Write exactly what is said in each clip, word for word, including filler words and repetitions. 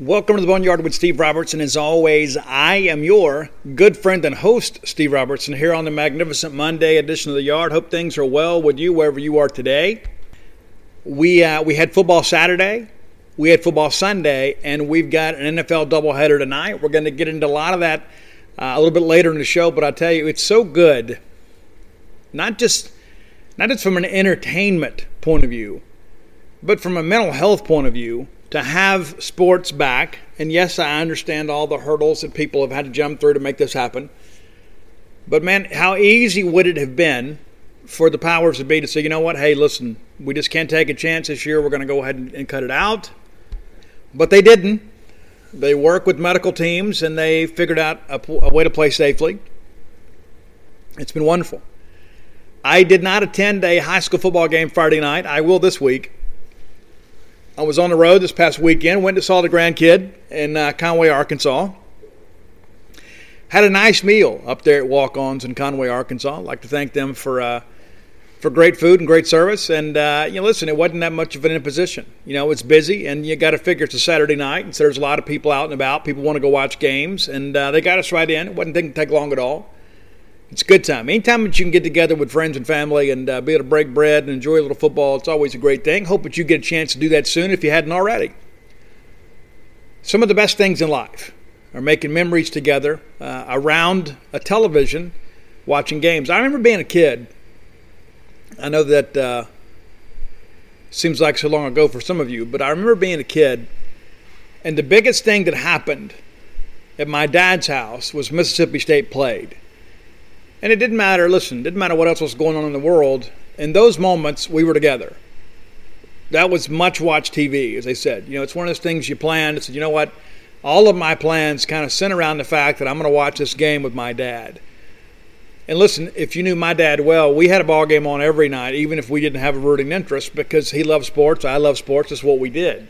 Welcome to the Boneyard with Steve Robertson. As always, I am your good friend and host, Steve Robertson, here on the Magnificent Monday edition of The Yard. Hope things are well with you wherever you are today. We uh, we had football Saturday, we had football Sunday, and we've got an N F L doubleheader tonight. We're going to get into a lot of that uh, a little bit later in the show, but I tell you, it's so good, not just not just from an entertainment point of view, but from a mental health point of view, to have sports back. And yes, I understand all the hurdles that people have had to jump through to make this happen. But man, how easy would it have been for the powers that be to say, you know what, hey, listen, we just can't take a chance this year. We're going to go ahead and, and cut it out. But they didn't. They work with medical teams, and they figured out a, a way to play safely. It's been wonderful. I did not attend a high school football game Friday night. I will this week. I was on the road this past weekend, went to saw the grandkid in uh, Conway, Arkansas. Had a nice meal up there at Walk-Ons in Conway, Arkansas. I'd like to thank them for uh, for great food and great service. And, uh, you know, listen, it wasn't that much of an imposition. You know, it's busy, and you got to figure it's a Saturday night, and so there's a lot of people out and about. People want to go watch games, and uh, they got us right in. It wasn't going to take long at all. It's a good time. Anytime that you can get together with friends and family and uh, be able to break bread and enjoy a little football, it's always a great thing. Hope that you get a chance to do that soon if you hadn't already. Some of the best things in life are making memories together uh, around a television watching games. I remember being a kid. I know that uh, seems like so long ago for some of you, but I remember being a kid, and the biggest thing that happened at my dad's house was Mississippi State played. And it didn't matter, listen, it didn't matter what else was going on in the world. In those moments, we were together. That was much-watched T V, as they said. You know, it's one of those things you planned. It's, you know what, all of my plans kind of center around the fact that I'm going to watch this game with my dad. And listen, if you knew my dad well, we had a ball game on every night, even if we didn't have a rooting interest, because he loved sports, I love sports, that's what we did.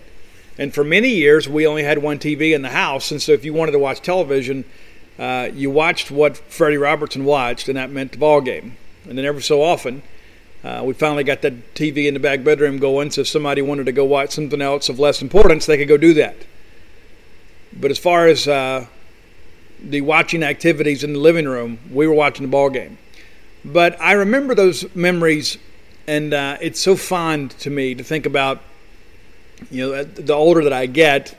And for many years, we only had one T V in the house, and so if you wanted to watch television, Uh, you watched what Freddie Robertson watched, and that meant the ball game. And then every so often, uh, we finally got the T V in the back bedroom going, so if somebody wanted to go watch something else of less importance, they could go do that. But as far as uh, the watching activities in the living room, we were watching the ball game. But I remember those memories, and uh, it's so fond to me to think about, you know, the older that I get,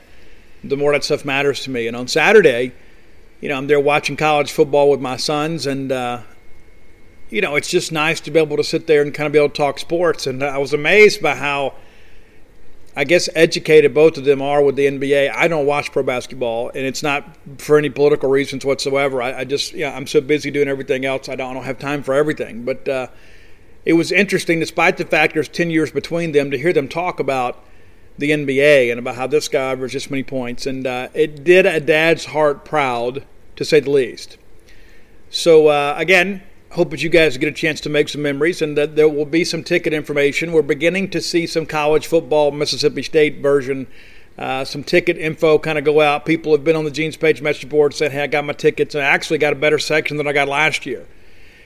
the more that stuff matters to me. And on Saturday, you know, I'm there watching college football with my sons, and, uh, you know, it's just nice to be able to sit there and kind of be able to talk sports. And I was amazed by how, I guess, educated both of them are with the N B A. I don't watch pro basketball, and it's not for any political reasons whatsoever. I, I just, you know, I'm so busy doing everything else, I don't, I don't have time for everything. But uh, it was interesting, despite the fact there's ten years between them, to hear them talk about the N B A and about how this guy averaged this many points. And uh, it did a dad's heart proud, to say the least. So, uh, again, hope that you guys get a chance to make some memories, and that there will be some ticket information. We're beginning to see some college football Mississippi State version, uh, some ticket info kind of go out. People have been on the Jeans Page message board saying, hey, I got my tickets, and I actually got a better section than I got last year.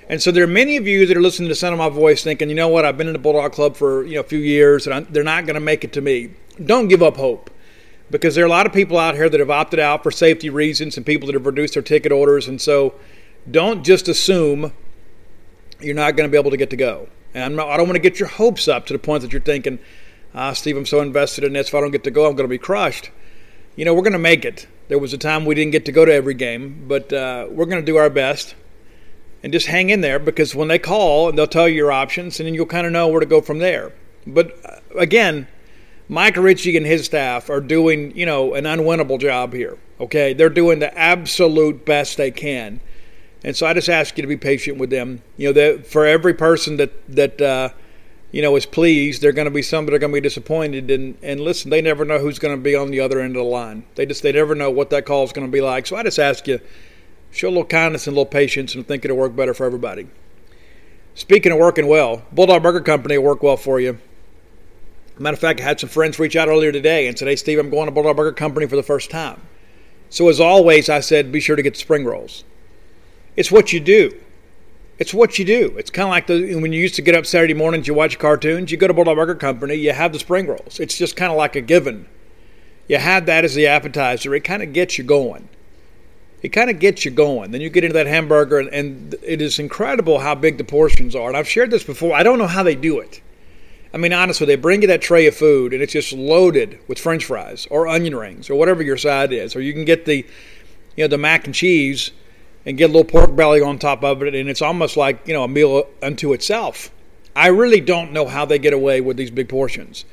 And so there are many of you that are listening to the sound of my voice thinking, you know what, I've been in the Bulldog Club for you know a few years, and I'm, they're not going to make it to me. Don't give up hope, because there are a lot of people out here that have opted out for safety reasons and people that have reduced their ticket orders. And so don't just assume you're not going to be able to get to go. And I'm not, I don't want to get your hopes up to the point that you're thinking, ah, Steve, I'm so invested in this. If I don't get to go, I'm going to be crushed. You know, we're going to make it. There was a time we didn't get to go to every game, but uh, we're going to do our best. And just hang in there, because when they call, they'll tell you your options, and then you'll kind of know where to go from there. But, again, Mike Ritchie and his staff are doing, you know, an unwinnable job here, okay? They're doing the absolute best they can. And so I just ask you to be patient with them. You know, they, for every person that, that uh, you know, is pleased, there are going to be some that are going to be disappointed. And, and, listen, they never know who's going to be on the other end of the line. They just they never know what that call is going to be like. So I just ask you, show a little kindness and a little patience, and think it'll work better for everybody. Speaking of working well, Bulldog Burger Company will work well for you. Matter of fact, I had some friends reach out earlier today and said, hey, Steve, I'm going to Bulldog Burger Company for the first time. So as always, I said, be sure to get the spring rolls. It's what you do. It's what you do. It's kind of like the, when you used to get up Saturday mornings, you watch cartoons, you go to Bulldog Burger Company, you have the spring rolls. It's just kind of like a given. you have that as the appetizer. It kind of gets you going. It kind of gets you going. Then you get into that hamburger, and, and it is incredible how big the portions are. And I've shared this before. I don't know how they do it. I mean, honestly, they bring you that tray of food, and it's just loaded with French fries or onion rings or whatever your side is. Or you can get the, you know, the mac and cheese and get a little pork belly on top of it, and it's almost like, you know, a meal unto itself. I really don't know how they get away with these big portions.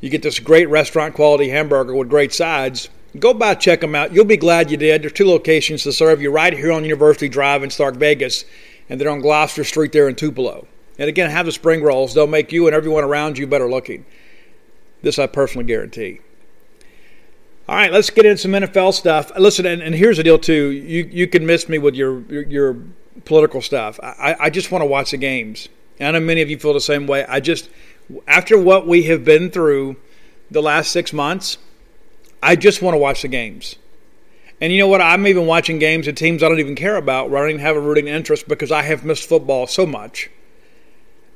You get this great restaurant-quality hamburger with great sides. Go by, check them out. You'll be glad you did. There's two locations to serve you right here on University Drive in Stark Vegas, and they're on Gloucester Street there in Tupelo. And again, have the spring rolls. They'll make you and everyone around you better looking. This I personally guarantee. All right, let's get into some N F L stuff. Listen, and, and here's the deal, too. You you can miss me with your your, your political stuff. I, I just want to watch the games. And I know many of you feel the same way. I just, after what we have been through the last six months, I just want to watch the games. And you know what? I'm even watching games of teams I don't even care about, where I don't even have a rooting interest because I have missed football so much.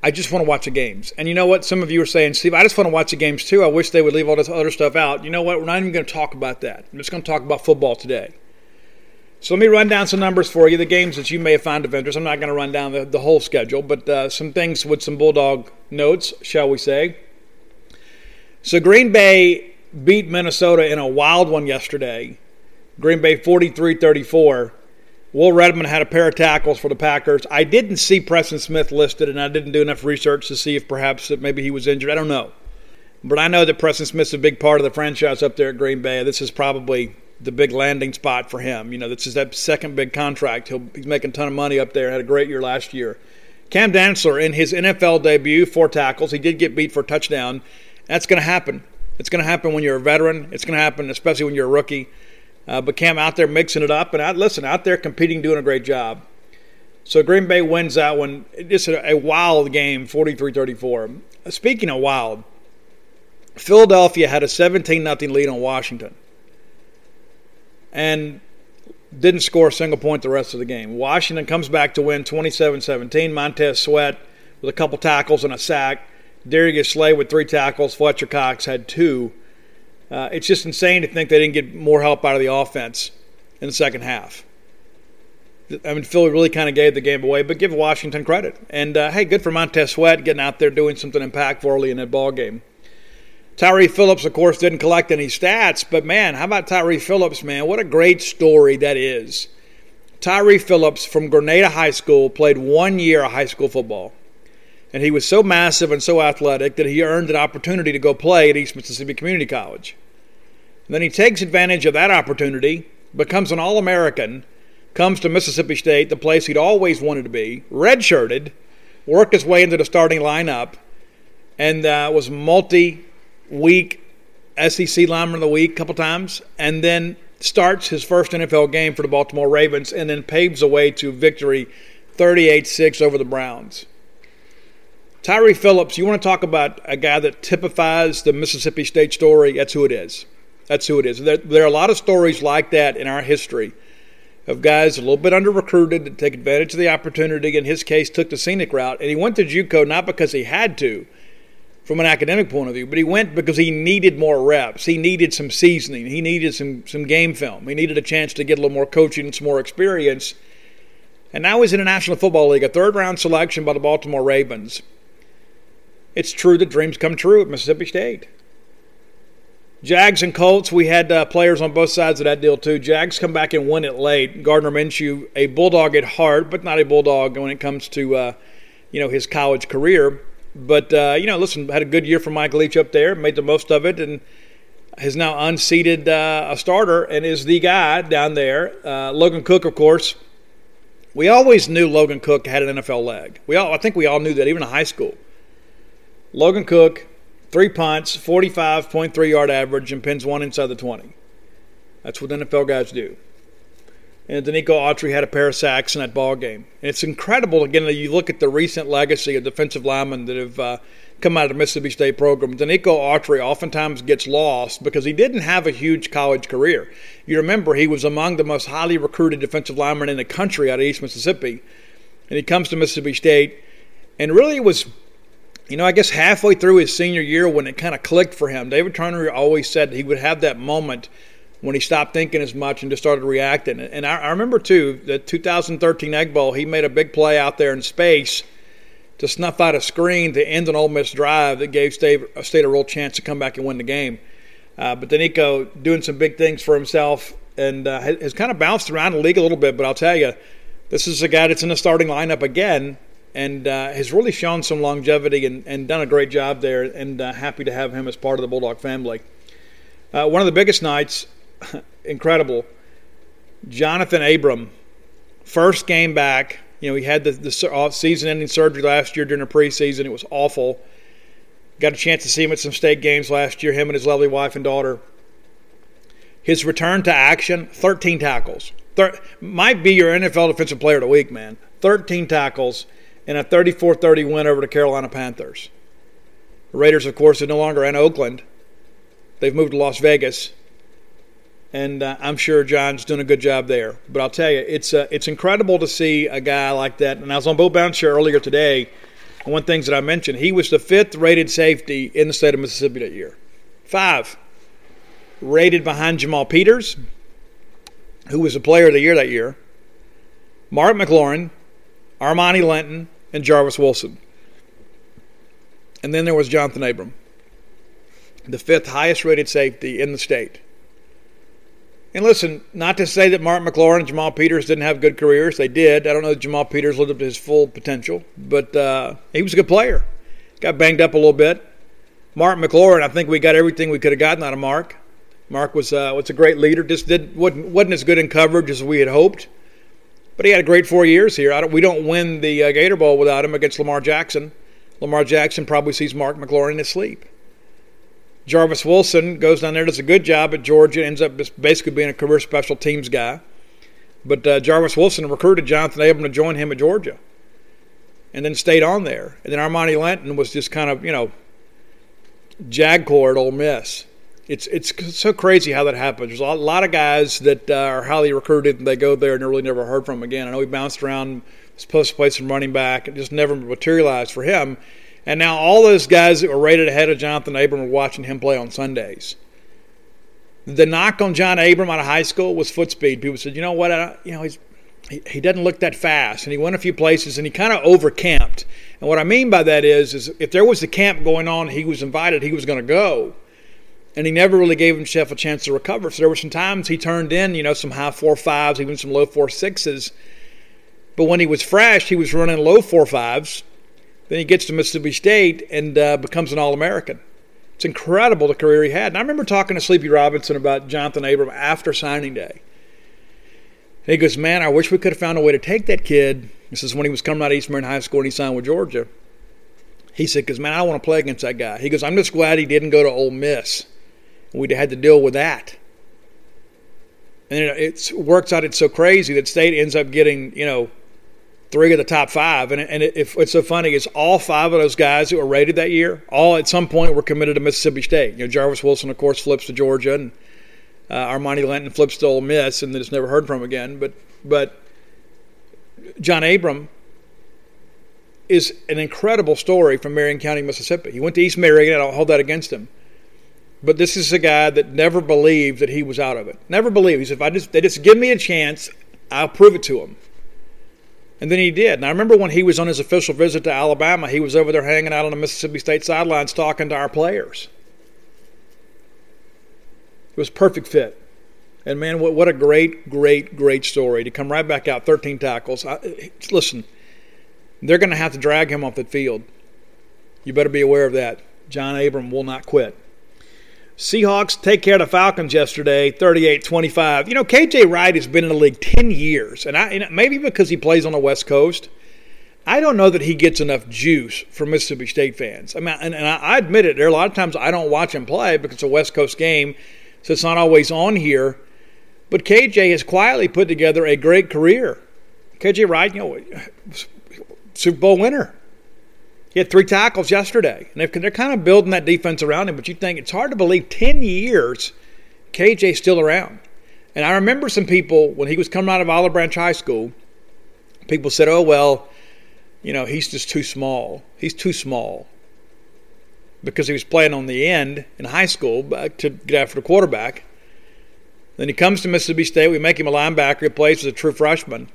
I just want to watch the games. And you know what? Some of you are saying, Steve, I just want to watch the games too. I wish they would leave all this other stuff out. You know what? We're not even going to talk about that. I'm just going to talk about football today. So let me run down some numbers for you, the games that you may find of interest. I'm not going to run down the, the whole schedule, but uh, some things with some Bulldog notes, shall we say. So Green Bay beat Minnesota in a wild one yesterday. Green Bay forty-three thirty-four. Will Redmond had a pair of tackles for the Packers. I didn't see Preston Smith listed, and I didn't do enough research to see if perhaps that maybe he was injured. I don't know. But I know that Preston Smith's a big part of the franchise up there at Green Bay. This is probably the big landing spot for him. You know, this is that second big contract. He'll, he's making a ton of money up there. Had a great year last year. Cam Dantzler, in his N F L debut, four tackles. He did get beat for a touchdown. That's going to happen. It's going to happen when you're a veteran. It's going to happen especially when you're a rookie. Uh, but Cam out there mixing it up. And, I, listen, out there competing, doing a great job. So Green Bay wins that one. It's a, a wild game, forty-three thirty-four. Speaking of wild, Philadelphia had a seventeen nothing lead on Washington and didn't score a single point the rest of the game. Washington comes back to win twenty-seven seventeen. Montez Sweat with a couple tackles and a sack. Darius Slay with three tackles. Fletcher Cox had two. Uh, it's just insane to think they didn't get more help out of the offense in the second half. I mean, Philly really kind of gave the game away, but give Washington credit. And, uh, hey, good for Montez Sweat getting out there doing something impactful early in that ballgame. Tyree Phillips, of course, didn't collect any stats, but, man, how about Tyree Phillips, man? What a great story that is. Tyree Phillips from Grenada High School played one year of high school football. And he was so massive and so athletic that he earned an opportunity to go play at East Mississippi Community College. And then he takes advantage of that opportunity, becomes an All-American, comes to Mississippi State, the place he'd always wanted to be, redshirted, worked his way into the starting lineup, and uh, was multi-week S E C lineman of the week a couple times, and then starts his first N F L game for the Baltimore Ravens and then paves the way to victory thirty-eight six over the Browns. Tyree Phillips, you want to talk about a guy that typifies the Mississippi State story? That's who it is. That's who it is. There, there are a lot of stories like that in our history of guys a little bit under-recruited that take advantage of the opportunity. In his case, took the scenic route. And he went to JUCO not because he had to from an academic point of view, but he went because he needed more reps. He needed some seasoning. He needed some, some game film. He needed a chance to get a little more coaching and some more experience. And now he's in the National Football League, a third-round selection by the Baltimore Ravens. It's true that dreams come true at Mississippi State. Jags and Colts, we had uh, players on both sides of that deal too. Jags come back and win it late. Gardner Minshew, a Bulldog at heart, but not a Bulldog when it comes to uh, you know, his college career. But, uh, you know, listen, had a good year for Mike Leach up there, made the most of it, and has now unseated uh, a starter and is the guy down there. Uh, Logan Cook, of course. We always knew Logan Cook had an N F L leg. We all, I think we all knew that, even in high school. Logan Cook, three punts, forty-five point three yard average, and pins one inside the twenty. That's what N F L guys do. And D'Anico Autry had a pair of sacks in that ball game. And it's incredible, again, that you look at the recent legacy of defensive linemen that have uh, come out of the Mississippi State program. D'Anico Autry oftentimes gets lost because he didn't have a huge college career. You remember he was among the most highly recruited defensive linemen in the country out of East Mississippi. And he comes to Mississippi State and really was you know, I guess halfway through his senior year when it kind of clicked for him. David Turner always said he would have that moment when he stopped thinking as much and just started reacting. And I, I remember, too, the two thousand thirteen Egg Bowl, he made a big play out there in space to snuff out a screen to end an Ole Miss drive that gave State, State a real chance to come back and win the game. Uh, but D'Anico doing some big things for himself and uh, has kind of bounced around the league a little bit. But I'll tell you, this is a guy that's in the starting lineup again and uh, has really shown some longevity and, and done a great job there, and uh, happy to have him as part of the Bulldog family. Uh, one of the biggest nights, incredible, Jonathan Abram, first game back. You know, he had the, the season-ending surgery last year during the preseason. It was awful. Got a chance to see him at some state games last year, him and his lovely wife and daughter. His return to action, thirteen tackles. Thir- might be your N F L Defensive Player of the Week, man. thirteen tackles and a thirty-four thirty win over the Carolina Panthers. The Raiders, of course, are no longer in Oakland. They've moved to Las Vegas. And uh, I'm sure John's doing a good job there. But I'll tell you, it's uh, it's incredible to see a guy like that. And I was on Bo Bounce's show earlier today, and one of the things that I mentioned, he was the fifth-rated safety in the state of Mississippi that year. Five. Rated behind Jamal Peters, who was the player of the year that year, Mark McLaurin, Armani Linton, and Jarvis Wilson. And then there was Jonathan Abram, the fifth highest-rated safety in the state. And listen, not to say that Mark McLaurin and Jamal Peters didn't have good careers. They did. I don't know that Jamal Peters lived up to his full potential, but uh, he was a good player. Got banged up a little bit. Mark McLaurin, I think we got everything we could have gotten out of Mark. Mark was, uh, was a great leader. Just did, wasn't, wasn't as good in coverage as we had hoped, but he had a great four years here. I don't, we don't win the uh, Gator Bowl without him against Lamar Jackson. Lamar Jackson probably sees Mark McLaurin in his sleep. Jarvis Wilson goes down there, does a good job at Georgia, ends up basically being a career special teams guy. But uh, Jarvis Wilson recruited Jonathan Abram to join him at Georgia and then stayed on there. And then Armani Linton was just kind of, you know, jag core at Ole Miss. It's it's so crazy how that happens. There's a lot of guys that uh, are highly recruited, and they go there and they're really never heard from again. I know he bounced around, was supposed to play some running back, and just never materialized for him. And now all those guys that were rated ahead of Jonathan Abram were watching him play on Sundays. The knock on John Abram out of high school was foot speed. People said, you know what, I, you know, he's, he, he doesn't look that fast. And he went a few places, and he kind of over-camped. And what I mean by that is, is if there was a camp going on, he was invited, he was going to go. And he never really gave himself a chance to recover. So there were some times he turned in, you know, some high four fives, even some low four sixes. But when he was fresh, he was running low four fives. Then he gets to Mississippi State and uh, becomes an All-American. It's incredible the career he had. And I remember talking to Sleepy Robinson about Jonathan Abram after signing day. And he goes, man, I wish we could have found a way to take that kid. This is when he was coming out of East Marine High School and he signed with Georgia. He said, because, man, I want to play against that guy. He goes, I'm just glad he didn't go to Ole Miss. We'd had to deal with that. And it it's, works out it's so crazy that State ends up getting, you know, three of the top five. And, and it, it, it's so funny is all five of those guys who were rated that year, all at some point were committed to Mississippi State. You know, Jarvis Wilson, of course, flips to Georgia, and uh, Armani Linton flips to Ole Miss, and they just never heard from again. But but John Abram is an incredible story from Marion County, Mississippi. He went to East Marion, and I don't hold that against him. But this is a guy that never believed that he was out of it. Never believed. He said, if I just, they just give me a chance, I'll prove it to him. And then he did. And I remember when he was on his official visit to Alabama, he was over there hanging out on the Mississippi State sidelines talking to our players. It was a perfect fit. And, man, what, what a great, great, great story. To come right back out, thirteen tackles. I, listen, they're going to have to drag him off the field. You better be aware of that. John Abram will not quit. Seahawks take care of the Falcons yesterday, thirty-eight twenty-five. You know, K J Wright has been in the league ten years, and I and maybe because he plays on the West Coast, I don't know that he gets enough juice for Mississippi State fans. I mean, and, and I admit it, there are a lot of times I don't watch him play because it's a West Coast game, so it's not always on here. But K J has quietly put together a great career. K J Wright, you know, Super Bowl winner. He had three tackles yesterday, and they're kind of building that defense around him, but you think it's hard to believe ten years K J's still around. And I remember some people, when he was coming out of Olive Branch High School, people said, oh, well, you know, he's just too small. He's too small. because he was playing on the end in high school to get after the quarterback. Then he comes to Mississippi State. We make him a linebacker. He plays as a true freshman.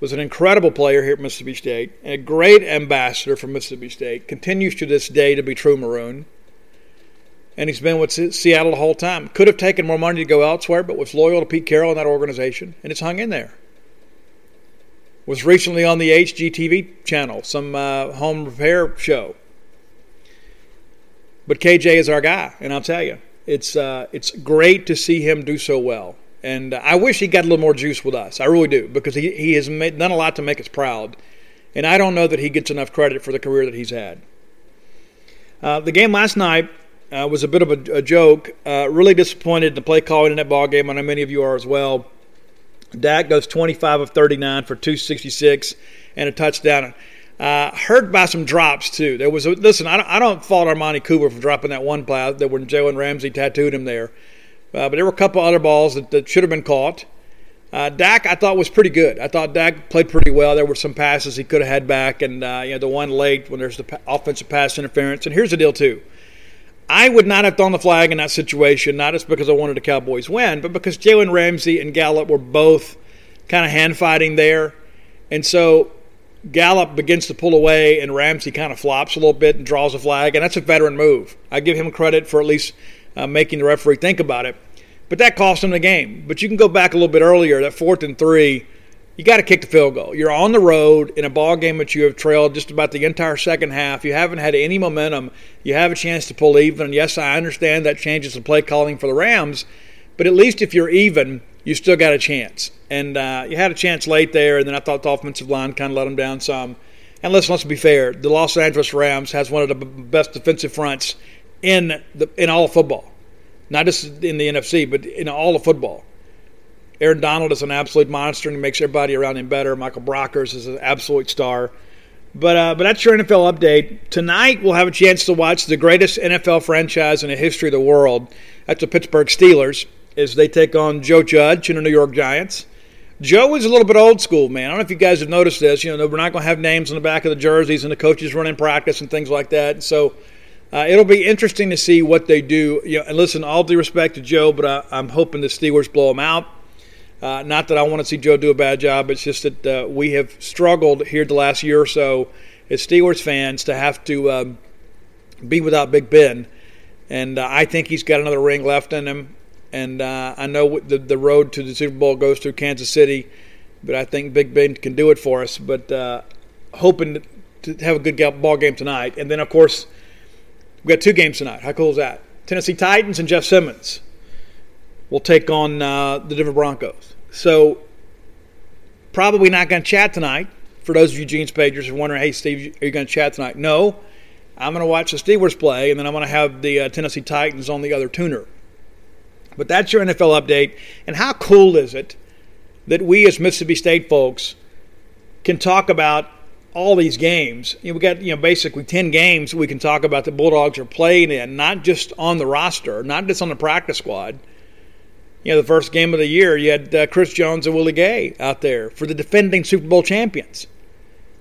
Was an incredible player here at Mississippi State, and a great ambassador for Mississippi State. Continues to this day to be true Maroon. And he's been with Seattle the whole time. Could have taken more money to go elsewhere, but was loyal to Pete Carroll and that organization, and it's hung in there. Was recently on the H G T V channel, some uh, home repair show. But K J is our guy, and I'll tell you, it's uh, it's great to see him do so well. And uh, I wish he got a little more juice with us. I really do, because he, he has made, done a lot to make us proud. And I don't know that he gets enough credit for the career that he's had. Uh, the game last night uh, was a bit of a, a joke. Uh, really disappointed in the play calling in that ball game. I know many of you are as well. Dak goes twenty-five of thirty-nine for two sixty-six and a touchdown. Uh, hurt by some drops, too. There was a, listen, I don't, I don't fault Armani Cooper for dropping that one play that when Jalen Ramsey tattooed him there. Uh, but there were a couple other balls that, that should have been caught. Uh, Dak, I thought, was pretty good. I thought Dak played pretty well. There were some passes he could have had back, and uh, you know the one late when there's the offensive pass interference. And here's the deal, too. I would not have thrown the flag in that situation, not just because I wanted the Cowboys win, but because Jalen Ramsey and Gallup were both kind of hand-fighting there. And so Gallup begins to pull away, and Ramsey kind of flops a little bit and draws a flag, and that's a veteran move. I give him credit for at least uh, making the referee think about it. But that cost him the game. But you can go back a little bit earlier, that fourth and three, you got to kick the field goal. You're on the road in a ball game that you have trailed just about the entire second half. You haven't had any momentum. You have a chance to pull even. And yes, I understand that changes the play calling for the Rams, but at least if you're even, you still got a chance. And uh, you had a chance late there, and then I thought the offensive line kind of let them down some. And listen, let's be fair. The Los Angeles Rams has one of the best defensive fronts in the in all of football. Not just in the N F C, but in all of football. Aaron Donald is an absolute monster and makes everybody around him better. Michael Brockers is an absolute star. But uh, but that's your N F L update. Tonight we'll have a chance to watch the greatest N F L franchise in the history of the world. That's the Pittsburgh Steelers as they take on Joe Judge and the New York Giants. Joe is a little bit old school, man. I don't know if you guys have noticed this. You know, we're not going to have names on the back of the jerseys and the coaches running practice and things like that. So Uh, it'll be interesting to see what they do. You know, and listen, all due respect to Joe, but I, I'm hoping the Steelers blow him out. Uh, not that I want to see Joe do a bad job. It's just that uh, we have struggled here the last year or so as Steelers fans to have to um, be without Big Ben. And uh, I think he's got another ring left in him. And uh, I know the, the road to the Super Bowl goes through Kansas City, but I think Big Ben can do it for us. But uh, hoping to have a good ball game tonight. And then, of course, we've got two games tonight. How cool is that? Tennessee Titans and Jeff Simmons will take on uh, the Denver Broncos. So probably not going to chat tonight. For those of you Gene's pagers who are wondering, hey, Steve, are you going to chat tonight? No. I'm going to watch the Steelers play, and then I'm going to have the uh, Tennessee Titans on the other tuner. But that's your N F L update. And how cool is it that we as Mississippi State folks can talk about all these games? You know, we got you know basically ten games we can talk about the Bulldogs are playing in, not just on the roster, not just on the practice squad. You know, the first game of the year, you had uh, Chris Jones and Willie Gay out there for the defending Super Bowl champions.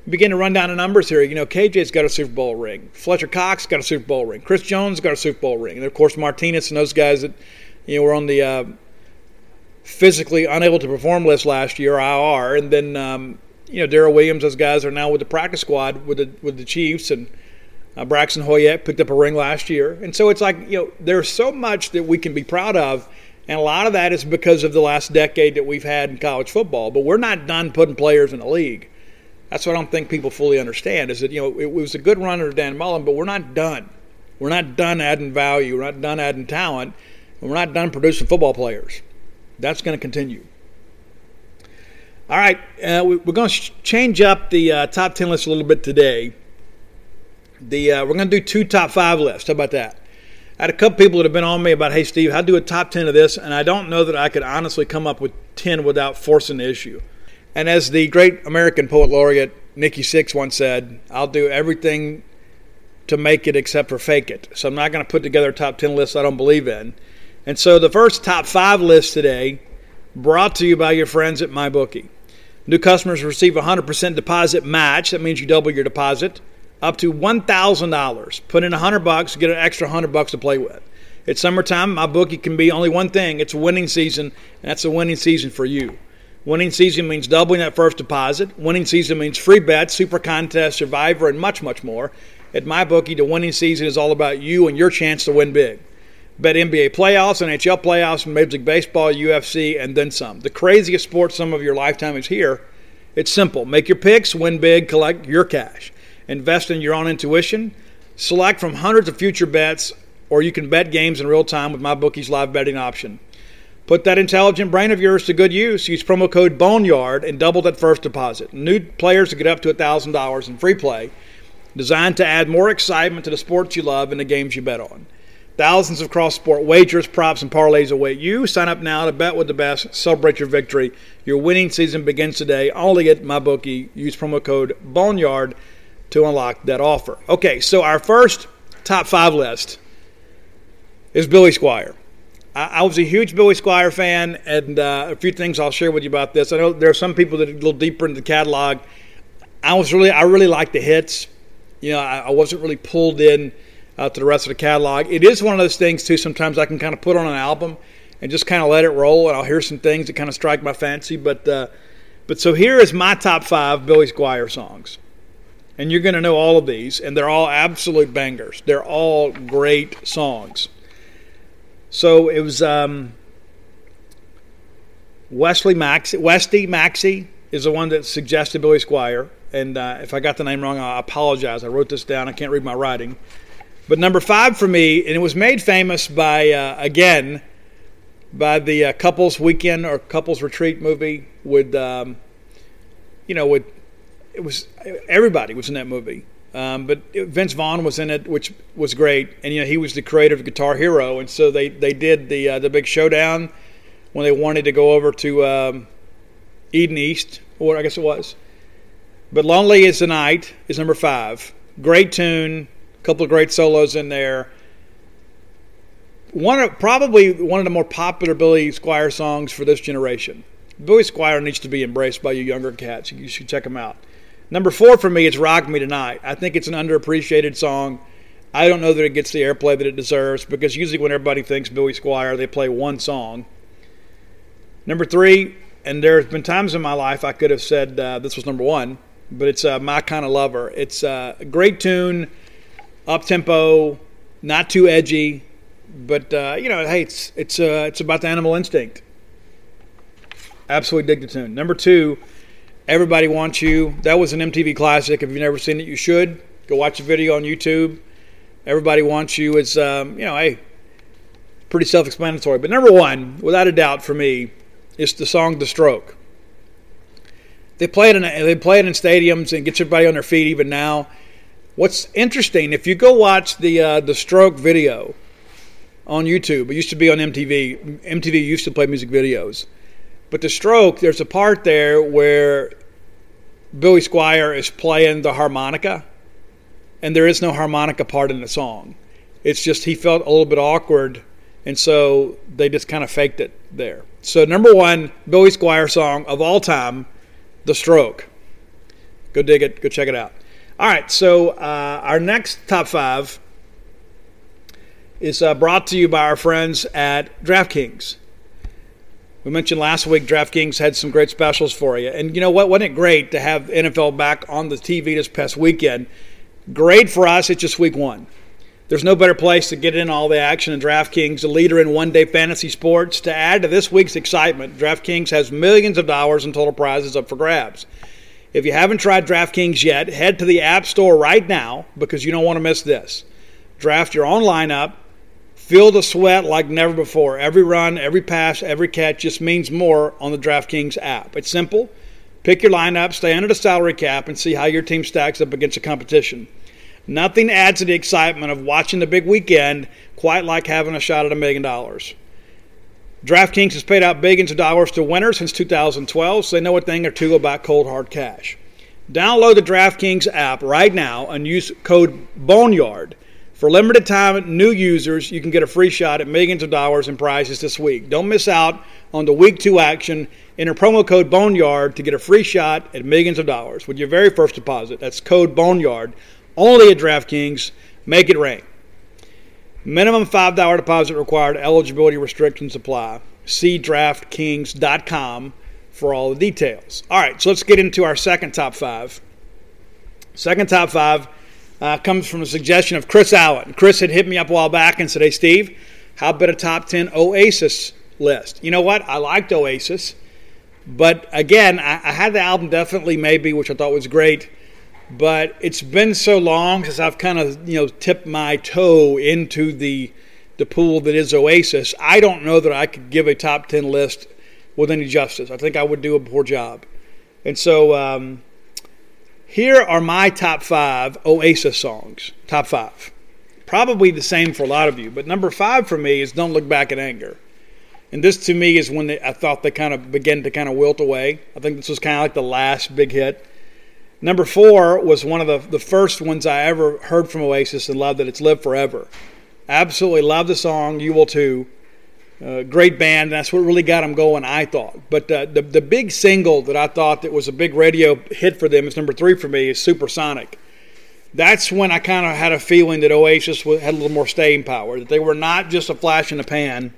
Begin to run down the numbers here. You know, K J's got a Super Bowl ring. Fletcher Cox got a Super Bowl ring. Chris Jones got a Super Bowl ring. And of course, Martinez and those guys that you know were on the uh, physically unable to perform list last year, I R, and then. Um, You know, Darrell Williams, those guys are now with the practice squad with the with the Chiefs, and uh, Braxton Hoyette picked up a ring last year. And so it's like, you know, there's so much that we can be proud of, and a lot of that is because of the last decade that we've had in college football. But we're not done putting players in the league. That's what I don't think people fully understand is that, you know, it was a good run under Dan Mullen, but we're not done. We're not done adding value. We're not done adding talent. And we're not done producing football players. That's going to continue. All right, uh, we, we're going to sh- change up the uh, top ten list a little bit today. The uh, we're going to do two top five lists. How about that? I had a couple people that have been on me about, hey, Steve, how do a top ten of this? And I don't know that I could honestly come up with ten without forcing the issue. And as the great American poet laureate Nikki Sixx once said, I'll do everything to make it except for fake it. So I'm not going to put together a top ten list I don't believe in. And so the first top five list today, brought to you by your friends at MyBookie. New customers receive a one hundred percent deposit match. That means you double your deposit up to one thousand dollars. Put in one hundred bucks, get an extra one hundred bucks to play with. It's summertime. My bookie can be only one thing. It's winning season, and that's a winning season for you. Winning season means doubling that first deposit. Winning season means free bets, super contests, survivor, and much, much more. At MyBookie, the winning season is all about you and your chance to win big. Bet N B A playoffs, N H L playoffs, Major League Baseball, U F C, and then some. The craziest sports some of your lifetime is here. It's simple. Make your picks, win big, collect your cash. Invest in your own intuition. Select from hundreds of future bets, or you can bet games in real time with MyBookie's live betting option. Put that intelligent brain of yours to good use. Use promo code Boneyard and double that first deposit. New players get up to one thousand dollars in free play, designed to add more excitement to the sports you love and the games you bet on. Thousands of cross-sport wagers, props, and parlays await you. Sign up now to bet with the best. Celebrate your victory. Your winning season begins today. Only at MyBookie. Use promo code Boneyard to unlock that offer. Okay, so our first top five list is Billy Squier. I was a huge Billy Squier fan, and uh, a few things I'll share with you about this. I know there are some people that are a little deeper into the catalog. I was really, I really liked the hits. You know, I, I wasn't really pulled in uh, to the rest of the catalog. It is one of those things, too, sometimes I can kind of put on an album and just kind of let it roll, and I'll hear some things that kind of strike my fancy. But, uh, but so here is my top five Billy Squier songs. And you're going to know all of these, and they're all absolute bangers. They're all great songs. So it was um, Wesley Maxey. Westy Maxey is the one that suggested Billy Squier. And uh, if I got the name wrong, I apologize. I wrote this down. I can't read my writing. But number five for me, and it was made famous by, uh, again, by the uh, Couples Weekend or Couples Retreat movie with, um, you know, with, it was, everybody was in that movie. Um, but Vince Vaughn was in it, which was great. And, you know, he was the creator of Guitar Hero. And so they, they did the uh, the big showdown when they wanted to go over to um, Eden East, or I guess it was. But Lonely is the Night is number five. Great tune, a couple of great solos in there. One of, probably one of the more popular Billy Squier songs for this generation. Billy Squier needs to be embraced by you younger cats. You should check him out. Number four for me is Rock Me Tonight. I think it's an underappreciated song. I don't know that it gets the airplay that it deserves because usually when everybody thinks Billy Squier, they play one song. Number three, and there have been times in my life I could have said uh, this was number one, but it's uh, My Kind of Lover. It's uh, a great tune, up-tempo, not too edgy, but, uh, you know, hey, it's, it's, uh, it's about the animal instinct. Absolutely dig the tune. Number two, Everybody Wants You. That was an M T V classic. If you've never seen it, you should. Go watch a video on YouTube. Everybody Wants You is, um, you know, hey, pretty self-explanatory. But number one, without a doubt for me, is the song The Stroke. They play it in, they play it in stadiums and gets everybody on their feet even now. What's interesting, if you go watch the uh, the Stroke video on YouTube, it used to be on M T V. M T V used to play music videos. But The Stroke, there's a part there where Billy Squier is playing the harmonica, and there is no harmonica part in the song. It's just he felt a little bit awkward, and so they just kind of faked it there. So number one, Billy Squier song of all time, The Stroke. Go dig it. Go check it out. All right, so uh, our next top five is uh, brought to you by our friends at DraftKings. We mentioned last week DraftKings had some great specials for you. And you know what? Wasn't it great to have N F L back on the T V this past weekend? Great for us. It's just week one. There's no better place to get in all the action than DraftKings, the leader in one-day fantasy sports. To add to this week's excitement, DraftKings has millions of dollars in total prizes up for grabs. If you haven't tried DraftKings yet, head to the App Store right now because you don't want to miss this. Draft your own lineup. Feel the sweat like never before. Every run, every pass, every catch just means more on the DraftKings app. It's simple. Pick your lineup, stay under the salary cap, and see how your team stacks up against the competition. Nothing adds to the excitement of watching the big weekend quite like having a shot at a million dollars. DraftKings has paid out billions of dollars to winners since two thousand twelve, so they know a thing or two about cold, hard cash. Download the DraftKings app right now and use code Boneyard. For limited time, new users, you can get a free shot at millions of dollars in prizes this week. Don't miss out on the week two action. Enter promo code Boneyard to get a free shot at millions of dollars with your very first deposit. That's code Boneyard Only at DraftKings. Make it rain. Minimum five dollars deposit required. Eligibility restrictions apply. See DraftKings dot com for all the details. All right, so let's get into our second top five. Second top five uh, comes from a suggestion of Chris Allen. Chris had hit me up a while back and said, hey, Steve, how about a top ten Oasis list? You know what? I liked Oasis. But, again, I, I had the album Definitely Maybe, which I thought was great. But it's been so long since I've kind of, you know, tipped my toe into the the pool that is Oasis. I don't know that I could give a top ten list with any justice. I think I would do a poor job. And so um, here are my top five Oasis songs. Top five. Probably the same for a lot of you. But number five for me is Don't Look Back in Anger. And this to me is when they, I thought they kind of began to kind of wilt away. I think this was kind of like the last big hit. Number four was one of the, the first ones I ever heard from Oasis and loved, that It's Live Forever. Absolutely love the song. You will too. Uh, great band. That's what really got them going, I thought. But uh, the the big single that I thought that was a big radio hit for them is number three for me, is Supersonic. That's when I kind of had a feeling that Oasis had a little more staying power, that they were not just a flash in the pan.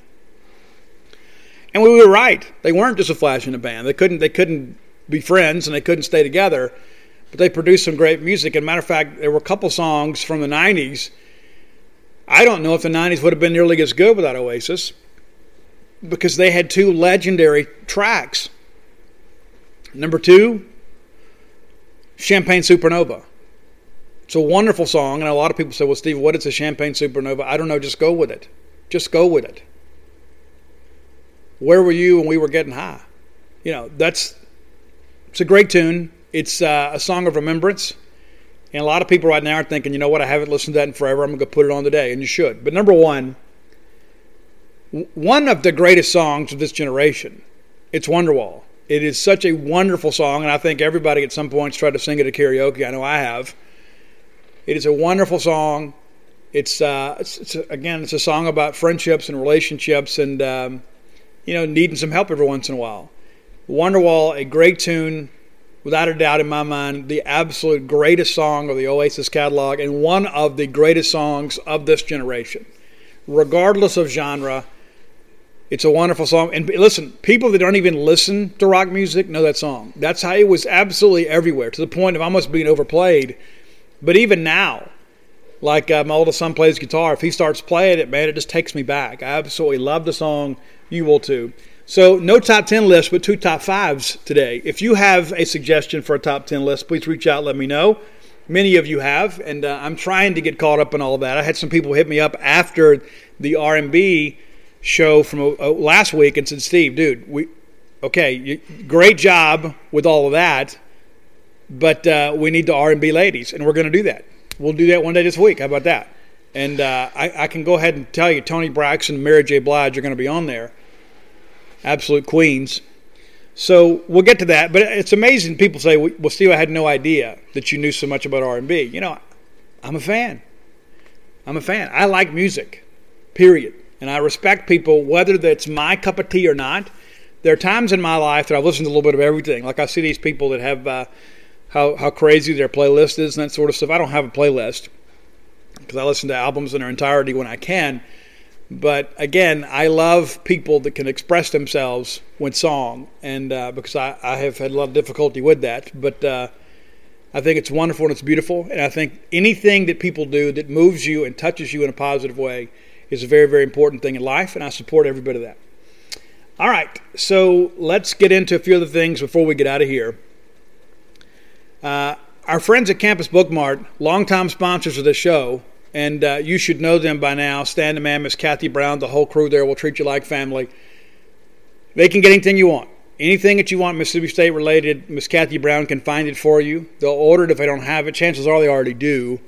And we were right. They weren't just a flash in the pan. They couldn't they couldn't be friends and they couldn't stay together. But they produced some great music. And matter of fact, there were a couple songs from the nineties. I don't know if the nineties would have been nearly as good without Oasis, because they had two legendary tracks. Number two, Champagne Supernova. It's a wonderful song, and a lot of people say, well, Steve, what is a Champagne Supernova? I don't know, just go with it. Just go with it. Where were you when we were getting high? You know, that's it's a great tune. It's uh, a song of remembrance. And a lot of people right now are thinking, you know what, I haven't listened to that in forever. I'm going to go put it on today, and you should. But number one, one of the greatest songs of this generation, it's Wonderwall. It is such a wonderful song, and I think everybody at some point has tried to sing it at karaoke. I know I have. It is a wonderful song. It's, uh, it's, it's again, it's a song about friendships and relationships and, um, you know, needing some help every once in a while. Wonderwall, a great tune. Without a doubt, in my mind, the absolute greatest song of the Oasis catalog and one of the greatest songs of this generation. Regardless of genre, it's a wonderful song. And listen, people that don't even listen to rock music know that song. That's how it was absolutely everywhere, to the point of almost being overplayed. But even now, like uh, my oldest son plays guitar, if he starts playing it, man, it just takes me back. I absolutely love the song. You will too. So no top ten lists, but two top fives today. If you have a suggestion for a top ten list, please reach out, let me know. Many of you have, and uh, I'm trying to get caught up in all of that. I had some people hit me up after the R and B show from uh, last week and said, Steve, dude, we okay, you, great job with all of that, but uh, we need the R and B ladies, and we're going to do that. We'll do that one day this week. How about that? And uh, I, I can go ahead and tell you, Toni Braxton and Mary J. Blige are going to be on there. Absolute queens. So we'll get to that. But it's amazing. People say, well, Steve, I had no idea that you knew so much about R and B. You know, I'm a fan. I'm a fan. I like music, period. And I respect people, whether that's my cup of tea or not. There are times in my life that I've listened to a little bit of everything. Like I see these people that have uh, how, how crazy their playlist is and that sort of stuff. I don't have a playlist because I listen to albums in their entirety when I can. But, again, I love people that can express themselves with song, and uh, because I, I have had a lot of difficulty with that. But uh, I think it's wonderful and it's beautiful, and I think anything that people do that moves you and touches you in a positive way is a very, very important thing in life, and I support every bit of that. All right, so let's get into a few other things before we get out of here. Uh, our friends at Campus Bookmart, longtime sponsors of this show, and uh, you should know them by now. Stan the Man, Miss Kathy Brown, the whole crew there will treat you like family. They can get anything you want. Anything that you want Mississippi State related, Miss Kathy Brown can find it for you. They'll order it if they don't have it. Chances are they already do.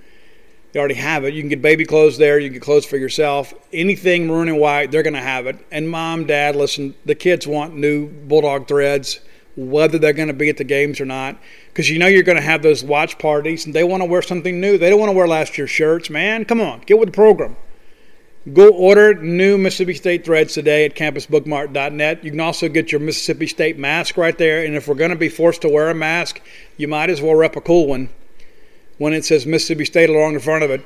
They already have it. You can get baby clothes there. You can get clothes for yourself. Anything maroon and white, they're going to have it. And mom, dad, listen, the kids want new Bulldog threads, whether they're going to be at the games or not, because you know you're going to have those watch parties, and they want to wear something new. They don't want to wear last year's shirts, man. Come on, get with the program. Go order new Mississippi State threads today at campus bookmart dot net. You can also get your Mississippi State mask right there, and if we're going to be forced to wear a mask, you might as well rep a cool one. one that says Mississippi State along the front of it.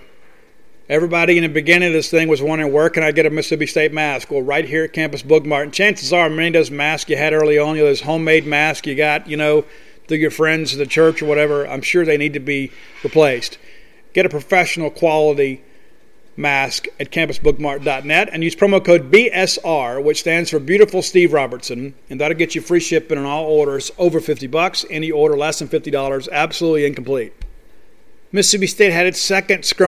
Everybody in the beginning of this thing was wondering, where can I get a Mississippi State mask? Well, right here at Campus Book Mart. And chances are, many of those masks you had early on, you know, those homemade masks you got, you know, through your friends at the church or whatever, I'm sure they need to be replaced. Get a professional quality mask at campus book mart dot net and use promo code B S R, which stands for Beautiful Steve Robertson, and that'll get you free shipping on all orders over fifty bucks. Any order less than fifty dollars, absolutely incomplete. Mississippi State had its second scrum.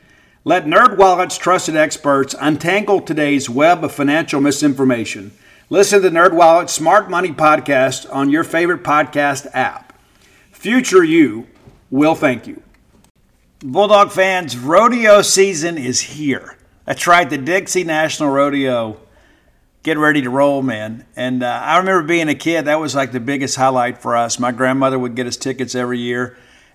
Let NerdWallet's trusted experts untangle today's web of financial misinformation. Listen to NerdWallet's Smart Money Podcast on your favorite podcast app. Future you will thank you. Bulldog fans, rodeo season is here. That's right, the Dixie National Rodeo. Get ready to roll, man. And uh, I remember being a kid, that was like the biggest highlight for us. My grandmother would get us tickets every year.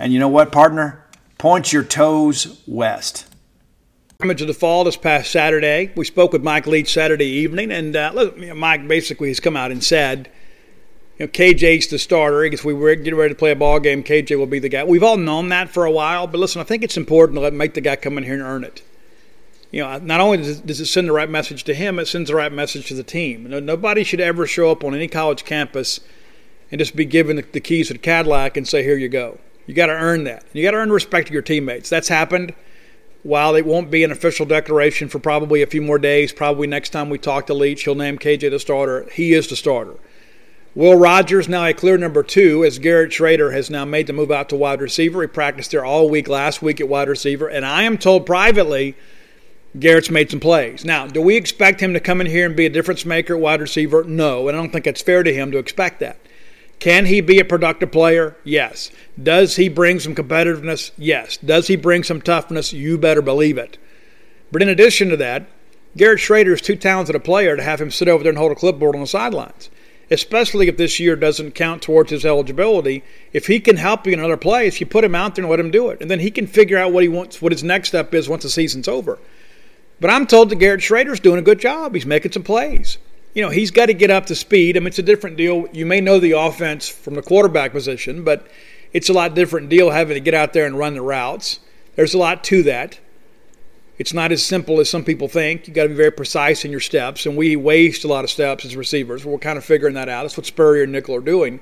And you know what, partner? Point your toes west. Coming to the fall this past Saturday, we spoke with Mike Leach Saturday evening, and uh, listen, you know, Mike basically has come out and said, you know, K J's the starter. If we were getting ready to play a ball game, K J will be the guy. We've all known that for a while, but listen, I think it's important to let make the guy come in here and earn it. You know, not only does it send the right message to him, it sends the right message to the team. You know, nobody should ever show up on any college campus and just be given the, the keys to the Cadillac and say, here you go. You got to earn that. You got to earn respect of your teammates. That's happened. While it won't be an official declaration for probably a few more days, probably next time we talk to Leach, he'll name K J the starter. He is the starter. Will Rogers, now a clear number two, as Garrett Schrader has now made the move out to wide receiver. He practiced there all week last week at wide receiver. And I am told privately Garrett's made some plays. Now, do we expect him to come in here and be a difference maker at wide receiver? No, and I don't think it's fair to him to expect that. Can he be a productive player? Yes. Does he bring some competitiveness? Yes. Does he bring some toughness? You better believe it. But in addition to that, Garrett Schrader is too talented a player to have him sit over there and hold a clipboard on the sidelines, especially if this year doesn't count towards his eligibility. If he can help you in another place, you put him out there and let him do it. And then he can figure out what he wants, what his next step is once the season's over. But I'm told that Garrett Schrader's doing a good job. He's making some plays. You know, he's got to get up to speed. I mean, it's a different deal. You may know the offense from the quarterback position, but it's a lot different deal having to get out there and run the routes. There's a lot to that. It's not as simple as some people think. You've got to be very precise in your steps, and we waste a lot of steps as receivers. We're kind of figuring that out. That's what Spurrier and Nickel are doing.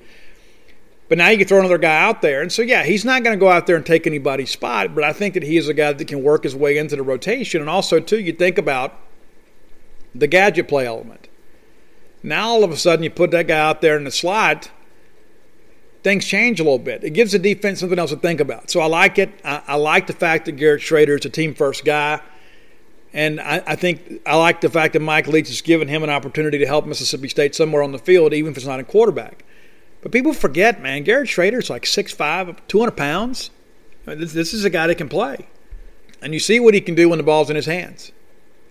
But now you can throw another guy out there. And so, yeah, he's not going to go out there and take anybody's spot, but I think that he is a guy that can work his way into the rotation. And also, too, you think about the gadget play element. Now all of a sudden you put that guy out there in the slot, things change a little bit. It gives the defense something else to think about. So I like it. I, I like the fact that Garrett Schrader is a team-first guy. And I, I think I like the fact that Mike Leach has given him an opportunity to help Mississippi State somewhere on the field, even if it's not a quarterback. But people forget, man, Garrett Schrader's like six five, two hundred pounds. I mean, this, this is a guy that can play. And you see what he can do when the ball's in his hands.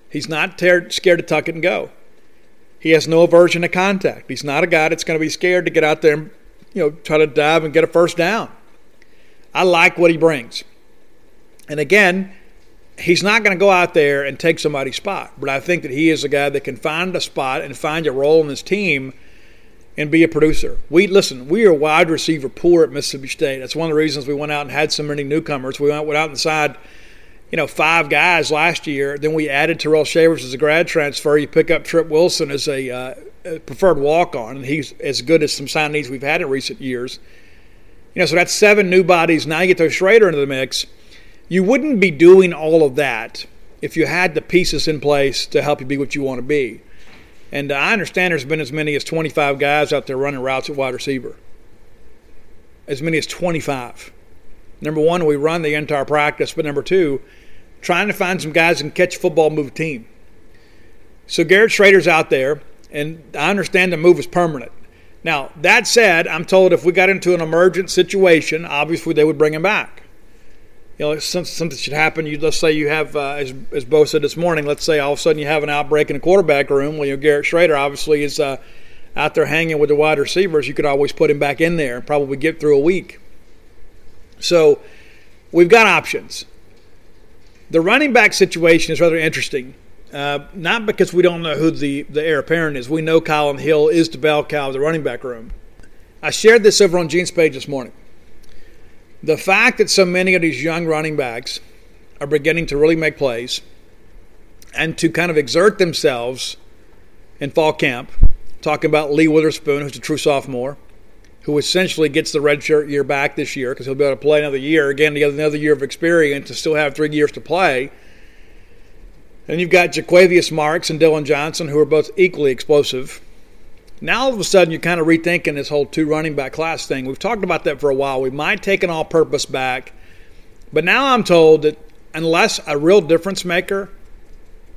He's not ter- scared to tuck it and go. He has no aversion to contact. He's not a guy that's going to be scared to get out there and, you know, try to dive and get a first down. I like what he brings. And again, he's not going to go out there and take somebody's spot. But I think that he is a guy that can find a spot and find a role in his team and be a producer. We listen, we are wide receiver poor at Mississippi State. That's one of the reasons we went out and had so many newcomers. We went, went out and signed, you know, five guys last year. Then we added Terrell Shavers as a grad transfer. You pick up Trip Wilson as a uh, preferred walk-on, and he's as good as some signees we've had in recent years. You know, so that's seven new bodies. Now you get those Schrader into the mix. You wouldn't be doing all of that if you had the pieces in place to help you be what you want to be. And I understand there's been as many as twenty-five guys out there running routes at wide receiver. As many as twenty-five. Number one, we run the entire practice. But number two, trying to find some guys and catch football, move team. So Garrett Schrader's out there, and I understand the move is permanent. Now, that said, I'm told if we got into an emergent situation, obviously they would bring him back. You know, something should happen. You, let's say you have, uh, as, as Bo said this morning, let's say all of a sudden you have an outbreak in the quarterback room. Well, you know, Garrett Schrader obviously is uh, out there hanging with the wide receivers. You could always put him back in there and probably get through a week. So we've got options. The running back situation is rather interesting, uh, not because we don't know who the, the heir apparent is. We know Colin Hill is the bell cow of the running back room. I shared this over on Gene's page this morning. The fact that so many of these young running backs are beginning to really make plays and to kind of exert themselves in fall camp, talking about Lee Witherspoon, who's a true sophomore, who essentially gets the redshirt year back this year because he'll be able to play another year, again, to get another year of experience to still have three years to play. And you've got Jaquavius Marks and Dylan Johnson, who are both equally explosive. Now all of a sudden you're kind of rethinking this whole two running back class thing. We've talked about that for a while. We might take an all-purpose back. But now I'm told that unless a real difference maker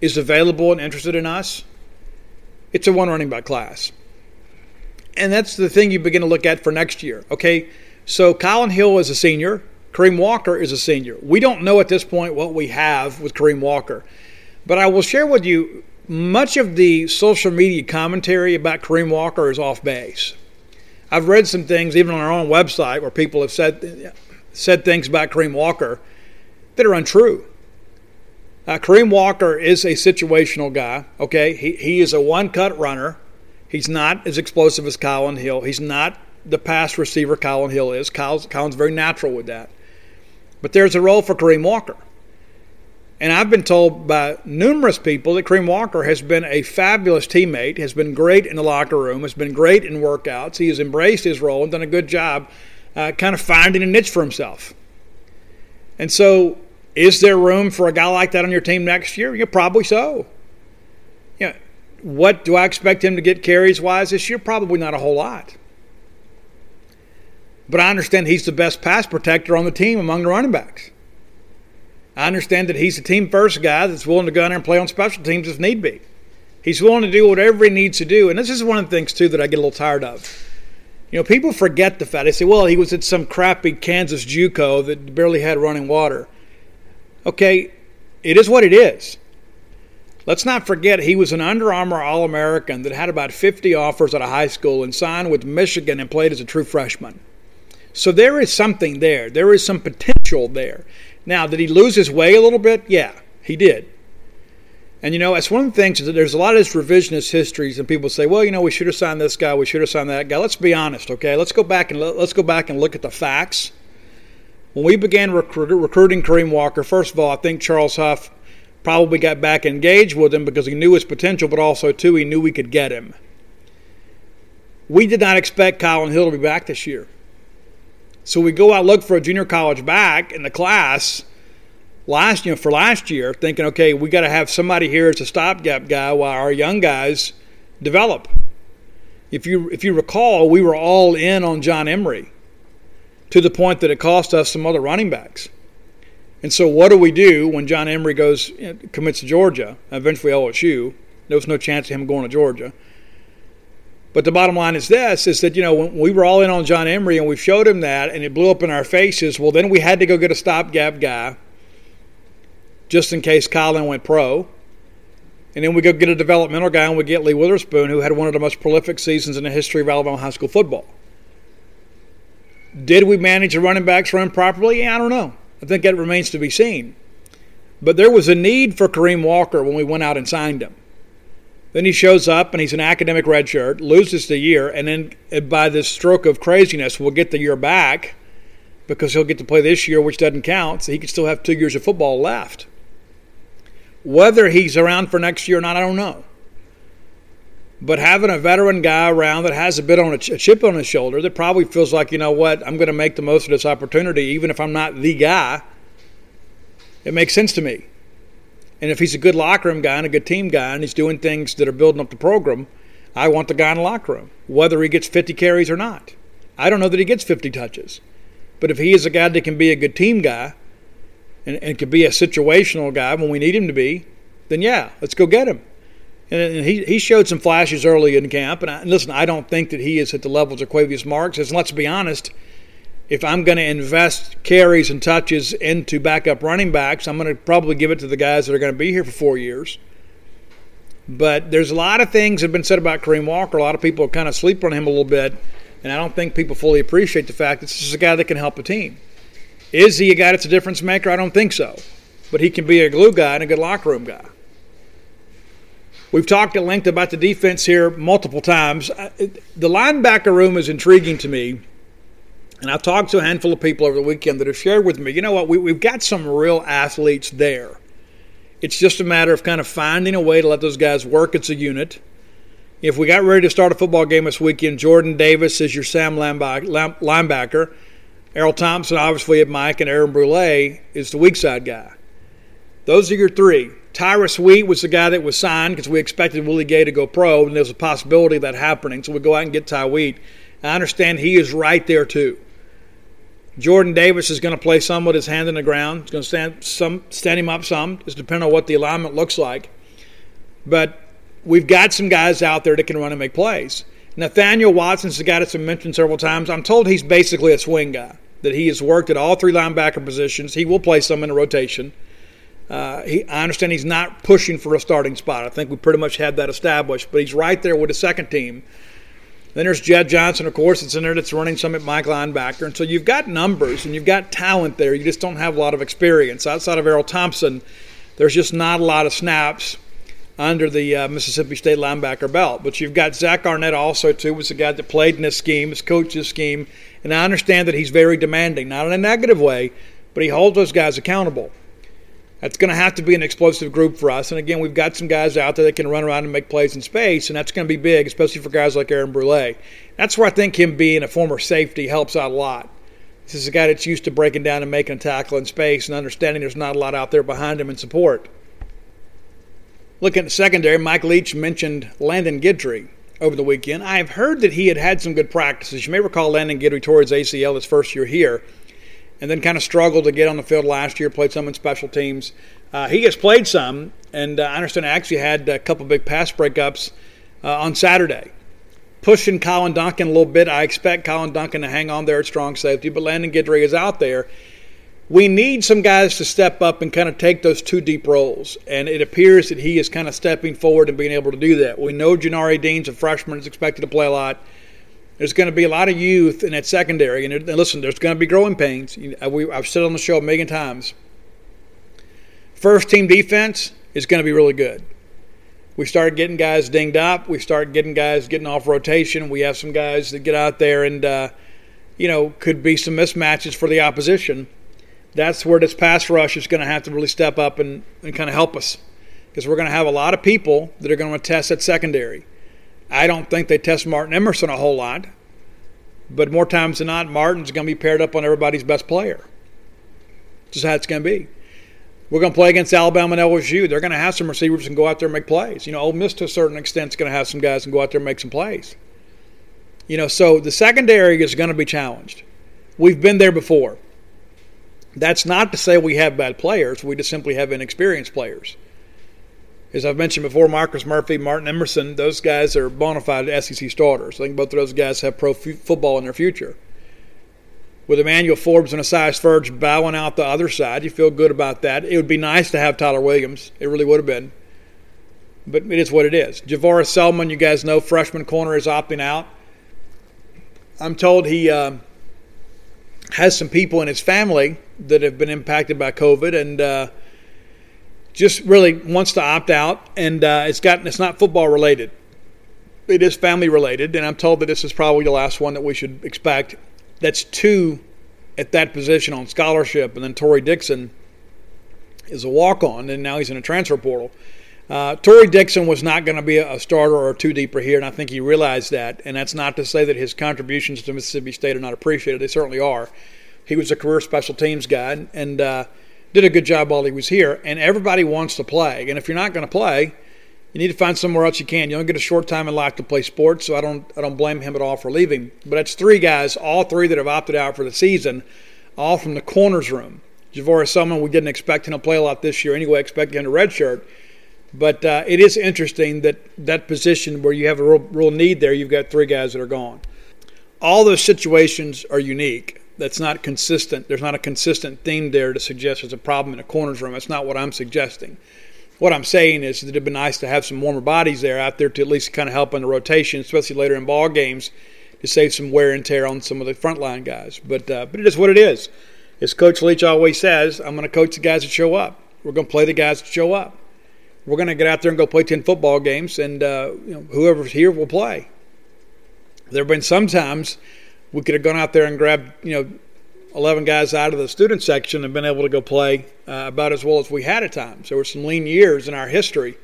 is available and interested in us, it's a one running back class. And that's the thing you begin to look at for next year. Okay, so Colin Hill is a senior. Kareem Walker is a senior. We don't know at this point what we have with Kareem Walker. But I will share with you, much of the social media commentary about Kareem Walker is off base. I've read some things, even on our own website, where people have said said things about Kareem Walker that are untrue. Uh, Kareem Walker is a situational guy, okay? He, he is a one-cut runner. He's not as explosive as Colin Hill. He's not the pass receiver Colin Hill is. Colin's, Colin's very natural with that. But there's a role for Kareem Walker. And I've been told by numerous people that Kareem Walker has been a fabulous teammate, has been great in the locker room, has been great in workouts. He has embraced his role and done a good job uh, kind of finding a niche for himself. And so is there room for a guy like that on your team next year? Yeah, probably so. You know, what do I expect him to get carries-wise this year? Probably not a whole lot. But I understand he's the best pass protector on the team among the running backs. I understand that he's a team-first guy that's willing to go in there and play on special teams if need be. He's willing to do whatever he needs to do. And this is one of the things, too, that I get a little tired of. You know, people forget the fact. They say, well, he was at some crappy Kansas JUCO that barely had running water. Okay, it is what it is. Let's not forget he was an Under Armour All-American that had about fifty offers out of high school and signed with Michigan and played as a true freshman. So there is something there. There is some potential there. Now, did he lose his way a little bit? Yeah, he did. And, you know, that's one of the things is that there's a lot of this revisionist histories, and people say, well, you know, we should have signed this guy, we should have signed that guy. Let's be honest, okay? Let's go back and let's go back and look at the facts. When we began recruit, recruiting Kareem Walker, first of all, I think Charles Huff probably got back engaged with him because he knew his potential, but also, too, he knew we could get him. We did not expect Collin Hill to be back this year. So we go out look for a junior college back in the class last you know, for last year, thinking, okay, we got to have somebody here as a stopgap guy while our young guys develop. If you if you recall, we were all in on John Emery to the point that it cost us some other running backs. And so what do we do when John Emery goes you know, commits to Georgia, eventually L S U? There was no chance of him going to Georgia. But the bottom line is this, is that, you know, when we were all in on John Emery and we showed him that and it blew up in our faces, well, then we had to go get a stopgap guy just in case Collin went pro. And then we go get a developmental guy and we get Lee Witherspoon, who had one of the most prolific seasons in the history of Alabama high school football. Did we manage the running backs run properly? Yeah, I don't know. I think that remains to be seen. But there was a need for Kareem Walker when we went out and signed him. Then he shows up, and he's an academic redshirt, loses the year, and then by this stroke of craziness, we'll get the year back because he'll get to play this year, which doesn't count, so he could still have two years of football left. Whether he's around for next year or not, I don't know. But having a veteran guy around that has a bit on a, ch- a chip on his shoulder that probably feels like, you know what, I'm going to make the most of this opportunity, even if I'm not the guy, it makes sense to me. And if he's a good locker room guy and a good team guy and he's doing things that are building up the program, I want the guy in the locker room, whether he gets fifty carries or not. I don't know that he gets fifty touches. But if he is a guy that can be a good team guy and, and can be a situational guy when we need him to be, then yeah, let's go get him. And, and he, he showed some flashes early in camp. And, I, and listen, I don't think that he is at the levels of Quavius Marks. And let's be honest, if I'm going to invest carries and touches into backup running backs, I'm going to probably give it to the guys that are going to be here for four years. But there's a lot of things that have been said about Kareem Walker. A lot of people kind of sleep on him a little bit, and I don't think people fully appreciate the fact that this is a guy that can help a team. Is he a guy that's a difference maker? I don't think so. But he can be a glue guy and a good locker room guy. We've talked at length about the defense here multiple times. The linebacker room is intriguing to me. And I've talked to a handful of people over the weekend that have shared with me, you know what, we, we've got some real athletes there. It's just a matter of kind of finding a way to let those guys work as a unit. If we got ready to start a football game this weekend, Jordan Davis is your Sam linebacker. Errol Thompson, obviously, at Mike, and Aaron Brule is the weak side guy. Those are your three. Tyrus Wheat was the guy that was signed because we expected Willie Gay to go pro, and there's a possibility of that happening. So we go out and get Ty Wheat. I understand he is right there, too. Jordan Davis is going to play some with his hand in the ground. He's going to stand some, stand him up some. It's depending on what the alignment looks like. But we've got some guys out there that can run and make plays. Nathaniel Watson's the guy that's been mentioned several times. I'm told he's basically a swing guy, that he has worked at all three linebacker positions. He will play some in the rotation. Uh, he, I understand he's not pushing for a starting spot. I think we pretty much had that established. But he's right there with the second team. Then there's Jed Johnson, of course, that's in there that's running some at Mike linebacker. And so you've got numbers and you've got talent there. You just don't have a lot of experience. Outside of Errol Thompson, there's just not a lot of snaps under the uh, Mississippi State linebacker belt. But you've got Zach Arnett also, too, was the guy that played in this scheme, has coached this scheme. And I understand that he's very demanding, not in a negative way, but he holds those guys accountable. That's going to have to be an explosive group for us. And, again, we've got some guys out there that can run around and make plays in space, and that's going to be big, especially for guys like Aaron Brule. That's where I think him being a former safety helps out a lot. This is a guy that's used to breaking down and making a tackle in space and understanding there's not a lot out there behind him in support. Looking at the secondary, Mike Leach mentioned Landon Guidry over the weekend. I have heard that he had had some good practices. You may recall Landon Guidry tore his A C L his first year here, and then kind of struggled to get on the field last year, played some in special teams. Uh, he has played some, and uh, I understand I actually had a couple big pass breakups uh, on Saturday. Pushing Colin Duncan a little bit. I expect Colin Duncan to hang on there at strong safety, but Landon Guidry is out there. We need some guys to step up and kind of take those two deep roles, and it appears that he is kind of stepping forward and being able to do that. We know Janari Dean's a freshman, is expected to play a lot. There's going to be a lot of youth in that secondary. And listen, there's going to be growing pains. I've said on the show a million times. First-team defense is going to be really good. We start getting guys dinged up. We start getting guys getting off rotation. We have some guys that get out there and, uh, you know, could be some mismatches for the opposition. that's where this pass rush is going to have to really step up and, and kind of help us, because we're going to have a lot of people that are going to test that secondary. I don't think they test Martin Emerson a whole lot, but more times than not, Martin's going to be paired up on everybody's best player. Just how it's going to be. We're going to play against Alabama and L S U. They're going to have some receivers and go out there and make plays. You know, Ole Miss to a certain extent is going to have some guys and go out there and make some plays. You know, so the secondary is going to be challenged. We've been there before. That's not to say we have bad players. We just simply have inexperienced players. As I've mentioned before, Marcus Murphy, Martin Emerson, those guys are bona fide S E C starters. I think both of those guys have pro f- football in their future. With Emmanuel Forbes and Isaiah Spurge bowing out the other side, you feel good about that. It would be nice to have Tyler Williams. It really would have been. But it is what it is. Javaris Selman, you guys know, freshman corner, is opting out. I'm told he uh, has some people in his family that have been impacted by COVID, and uh, just really wants to opt out, and uh, it's got it's not football related. It is family related, and I'm told that this is probably the last one that we should expect. That's two at that position on scholarship, and then Torrey Dixon is a walk-on, and now he's in a transfer portal. Uh, Torrey Dixon was not going to be a starter or a two-deeper here, and I think he realized that, and that's not to say that his contributions to Mississippi State are not appreciated. They certainly are. He was a career special teams guy, and uh, did a good job while he was here, and everybody wants to play. And if you're not going to play, you need to find somewhere else you can. You don't get a short time in life to play sports, so I don't I don't blame him at all for leaving. But that's three guys, all three that have opted out for the season, all from the corners room. Javaris Selman, we didn't expect him to play a lot this year anyway, expecting him to redshirt. But uh, it is interesting that that position where you have a real, real need there, you've got three guys that are gone. All those situations are unique. That's not consistent. There's not a consistent theme there to suggest there's a problem in a corners room. That's not what I'm suggesting. What I'm saying is that it'd be nice to have some warmer bodies there out there to at least kind of help in the rotation, especially later in ball games, to save some wear and tear on some of the frontline guys. But uh, but it is what it is. As Coach Leach always says, I'm going to coach the guys that show up. We're going to play the guys that show up. We're going to get out there and go play ten football games, and uh, you know, whoever's here will play. There have been some times we could have gone out there and grabbed, you know, eleven guys out of the student section and been able to go play uh, about as well as we had at times. There were some lean years in our history.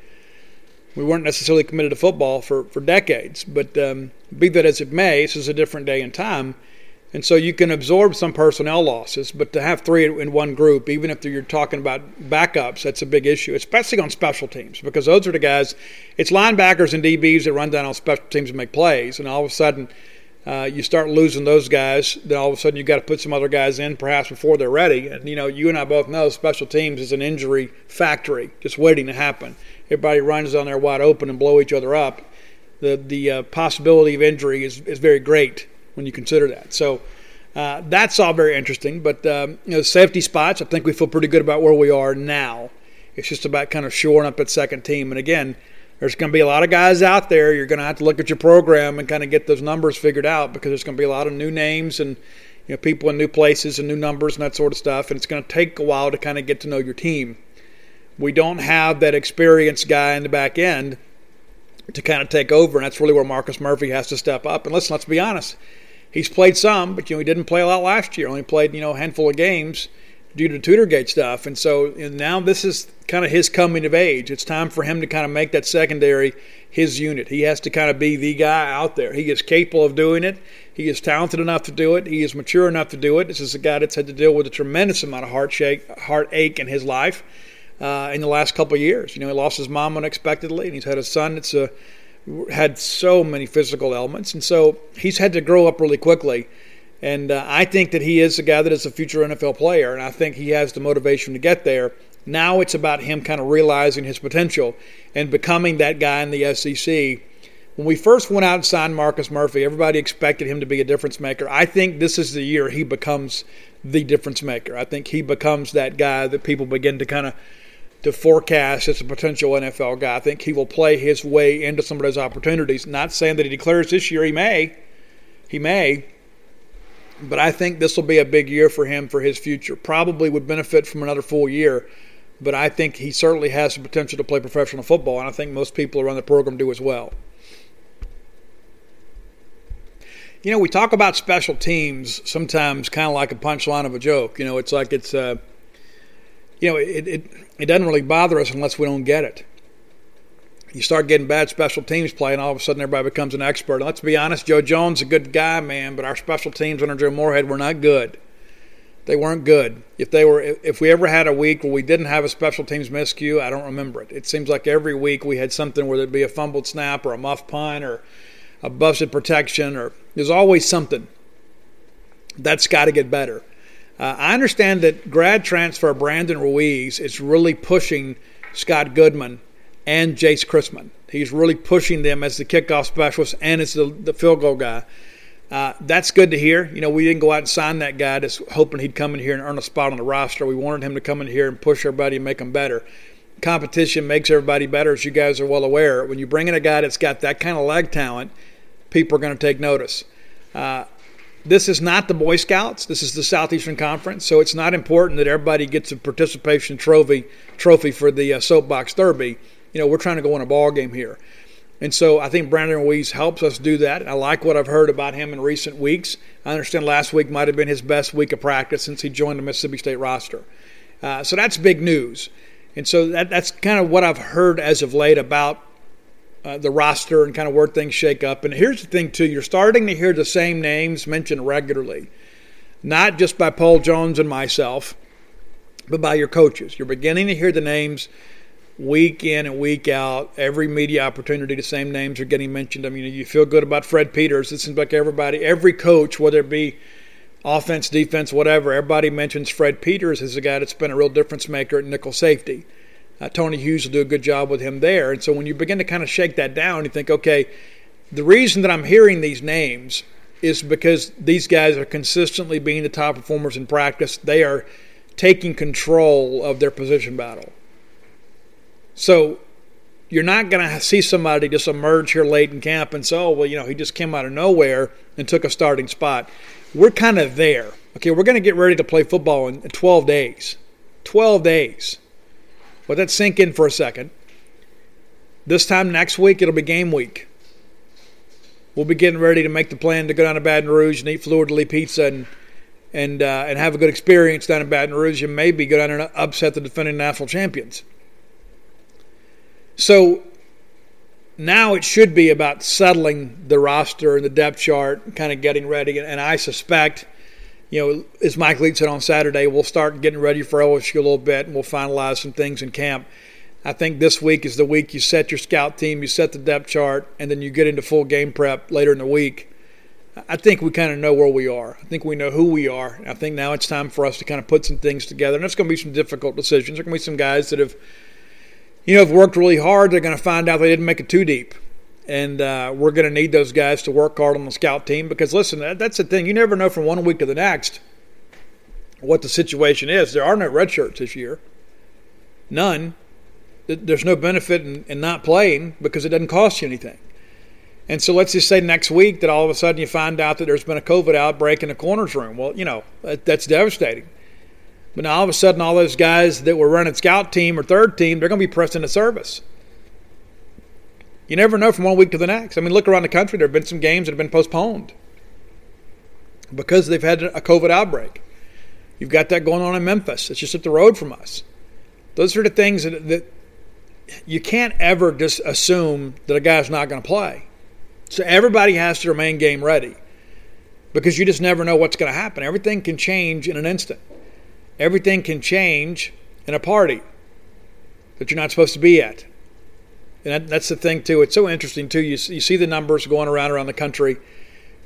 We weren't necessarily committed to football for, for decades. But um, be that as it may, this is a different day and time. And so you can absorb some personnel losses, but to have three in one group, even if you're talking about backups, that's a big issue, especially on special teams, because those are the guys. It's linebackers and D Bs that run down on special teams and make plays, and all of a sudden – Uh, you start losing those guys, then all of a sudden you've got to put some other guys in perhaps before they're ready. And, you know, you and I both know special teams is an injury factory just waiting to happen. Everybody runs down there wide open and blow each other up. The the uh, possibility of injury is, is very great when you consider that. So uh, that's all very interesting. But, um, you know, safety spots, I think we feel pretty good about where we are now. It's just about kind of shoring up that second team. And, again, there's going to be a lot of guys out there. You're going to have to look at your program and kind of get those numbers figured out, because there's going to be a lot of new names and, you know, people in new places and new numbers and that sort of stuff. And it's going to take a while to kind of get to know your team. We don't have that experienced guy in the back end to kind of take over, and that's really where Marcus Murphy has to step up. And listen, let's be honest. He's played some, but, you know, he didn't play a lot last year. Only played, you know, a handful of games due to Tutorgate stuff. And so and now this is kind of his coming of age. It's time for him to kind of make that secondary his unit. He has to kind of be the guy out there. He is capable of doing it. He is talented enough to do it. He is mature enough to do it. This is a guy that's had to deal with a tremendous amount of heart shake, heartache in his life uh, in the last couple of years. You know, he lost his mom unexpectedly, and he's had a son that's uh, had so many physical ailments. And so he's had to grow up really quickly. And uh, I think that he is a guy that is a future N F L player, and I think he has the motivation to get there. Now it's about him kind of realizing his potential and becoming that guy in the S E C. When we first went out and signed Marcus Murphy, everybody expected him to be a difference maker. I think this is the year he becomes the difference maker. I think he becomes that guy that people begin to kind of to forecast as a potential N F L guy. I think he will play his way into some of those opportunities. Not saying that he declares this year. He may. He may. But I think this will be a big year for him for his future. Probably would benefit from another full year, but I think he certainly has the potential to play professional football, and I think most people around the program do as well. You know, we talk about special teams sometimes kind of like a punchline of a joke. You know, it's like it's, uh, you know, it, it it doesn't really bother us unless we don't get it. You start getting bad special teams play, and all of a sudden everybody becomes an expert. And let's be honest, Joe Jones is a good guy, man, but our special teams under Joe Moorhead were not good. They weren't good. If they were, if we ever had a week where we didn't have a special teams miscue, I don't remember it. It seems like every week we had something, whether it be a fumbled snap or a muff punt or a busted protection, or there's always something. That's got to get better. Uh, I understand that grad transfer Brandon Ruiz is really pushing Scott Goodman and Jace Chrisman. He's really pushing them as the kickoff specialist and as the, the field goal guy. Uh, that's good to hear. You know, we didn't go out and sign that guy just hoping he'd come in here and earn a spot on the roster. We wanted him to come in here and push everybody and make them better. Competition makes everybody better, as you guys are well aware. When you bring in a guy that's got that kind of leg talent, people are going to take notice. Uh, this is not the Boy Scouts. This is the Southeastern Conference, so it's not important that everybody gets a participation trophy trophy for the uh, soapbox derby. You know, we're trying to go in a ball game here. And so I think Brandon Ruiz helps us do that. And I like what I've heard about him in recent weeks. I understand last week might have been his best week of practice since he joined the Mississippi State roster. Uh, so that's big news. And so that, that's kind of what I've heard as of late about uh, the roster and kind of where things shake up. And here's the thing, too. You're starting to hear the same names mentioned regularly, not just by Paul Jones and myself, but by your coaches. You're beginning to hear the names week in and week out, every media opportunity, the same names are getting mentioned. I mean, you feel good about Fred Peters. It seems like everybody, every coach, whether it be offense, defense, whatever, everybody mentions Fred Peters as a guy that's been a real difference maker at nickel safety. Uh, Tony Hughes will do a good job with him there. And so when you begin to kind of shake that down, you think, okay, the reason that I'm hearing these names is because these guys are consistently being the top performers in practice. They are taking control of their position battle. So you're not going to see somebody just emerge here late in camp and say, oh, well, you know, he just came out of nowhere and took a starting spot. We're kind of there. Okay, we're going to get ready to play football in twelve days. twelve days. Let that sink in for a second. This time next week, it'll be game week. We'll be getting ready to make the plan to go down to Baton Rouge and eat Fleur de Lis pizza and and, uh, and have a good experience down in Baton Rouge and maybe go down there and upset the defending national champions. So now it should be about settling the roster and the depth chart, kind of getting ready. And I suspect, you know, as Mike Leach said on Saturday, we'll start getting ready for L S U a little bit and we'll finalize some things in camp. I think this week is the week you set your scout team, you set the depth chart, and then you get into full game prep later in the week. I think we kind of know where we are. I think we know who we are. I think now it's time for us to kind of put some things together. And there's going to be some difficult decisions. There's going to be some guys that have – you know, have worked really hard. They're going to find out they didn't make it too deep. And uh, we're going to need those guys to work hard on the scout team because, listen, that, that's the thing. You never know from one week to the next what the situation is. There are no red shirts this year. None. There's no benefit in, in not playing because it doesn't cost you anything. And so let's just say next week that all of a sudden you find out that there's been a COVID outbreak in the corners room. Well, you know, that, that's devastating. But now all of a sudden all those guys that were running scout team or third team, they're going to be pressed into service. You never know from one week to the next. I mean, look around the country. There have been some games that have been postponed because they've had a COVID outbreak. You've got that going on in Memphis. It's just up the road from us. Those are the things that, that you can't ever just assume that a guy's not going to play. So everybody has to remain game ready because you just never know what's going to happen. Everything can change in an instant. Everything can change in a party that you're not supposed to be at. And that, that's the thing, too. It's so interesting, too. You, you see the numbers going around around the country,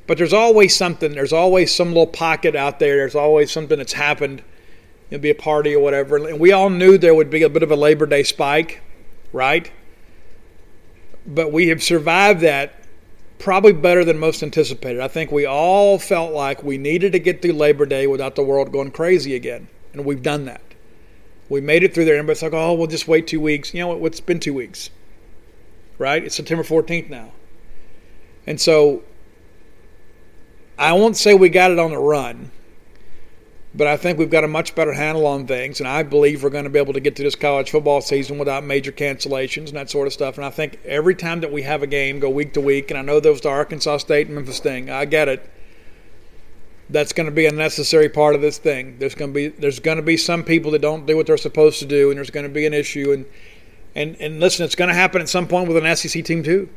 but there's always something. There's always some little pocket out there. There's always something that's happened. It'll be a party or whatever. And we all knew there would be a bit of a Labor Day spike, right? But we have survived that probably better than most anticipated. I think we all felt like we needed to get through Labor Day without the world going crazy again. And we've done that. We made it through there. Everybody's like, oh, we'll just wait two weeks. You know what? It's been two weeks, right? It's September fourteenth now. And so I won't say we got it on the run, But I think we've got a much better handle on things, and I believe we're going to be able to get to this college football season without major cancellations and that sort of stuff. And I think every time that we have a game, go week to week, and I know those the Arkansas State and Memphis thing, I get it. That's going to be a necessary part of this thing. There's going to be there's going to be some people that don't do what they're supposed to do, and there's going to be an issue. And and, and listen, it's going to happen at some point with an S E C team too.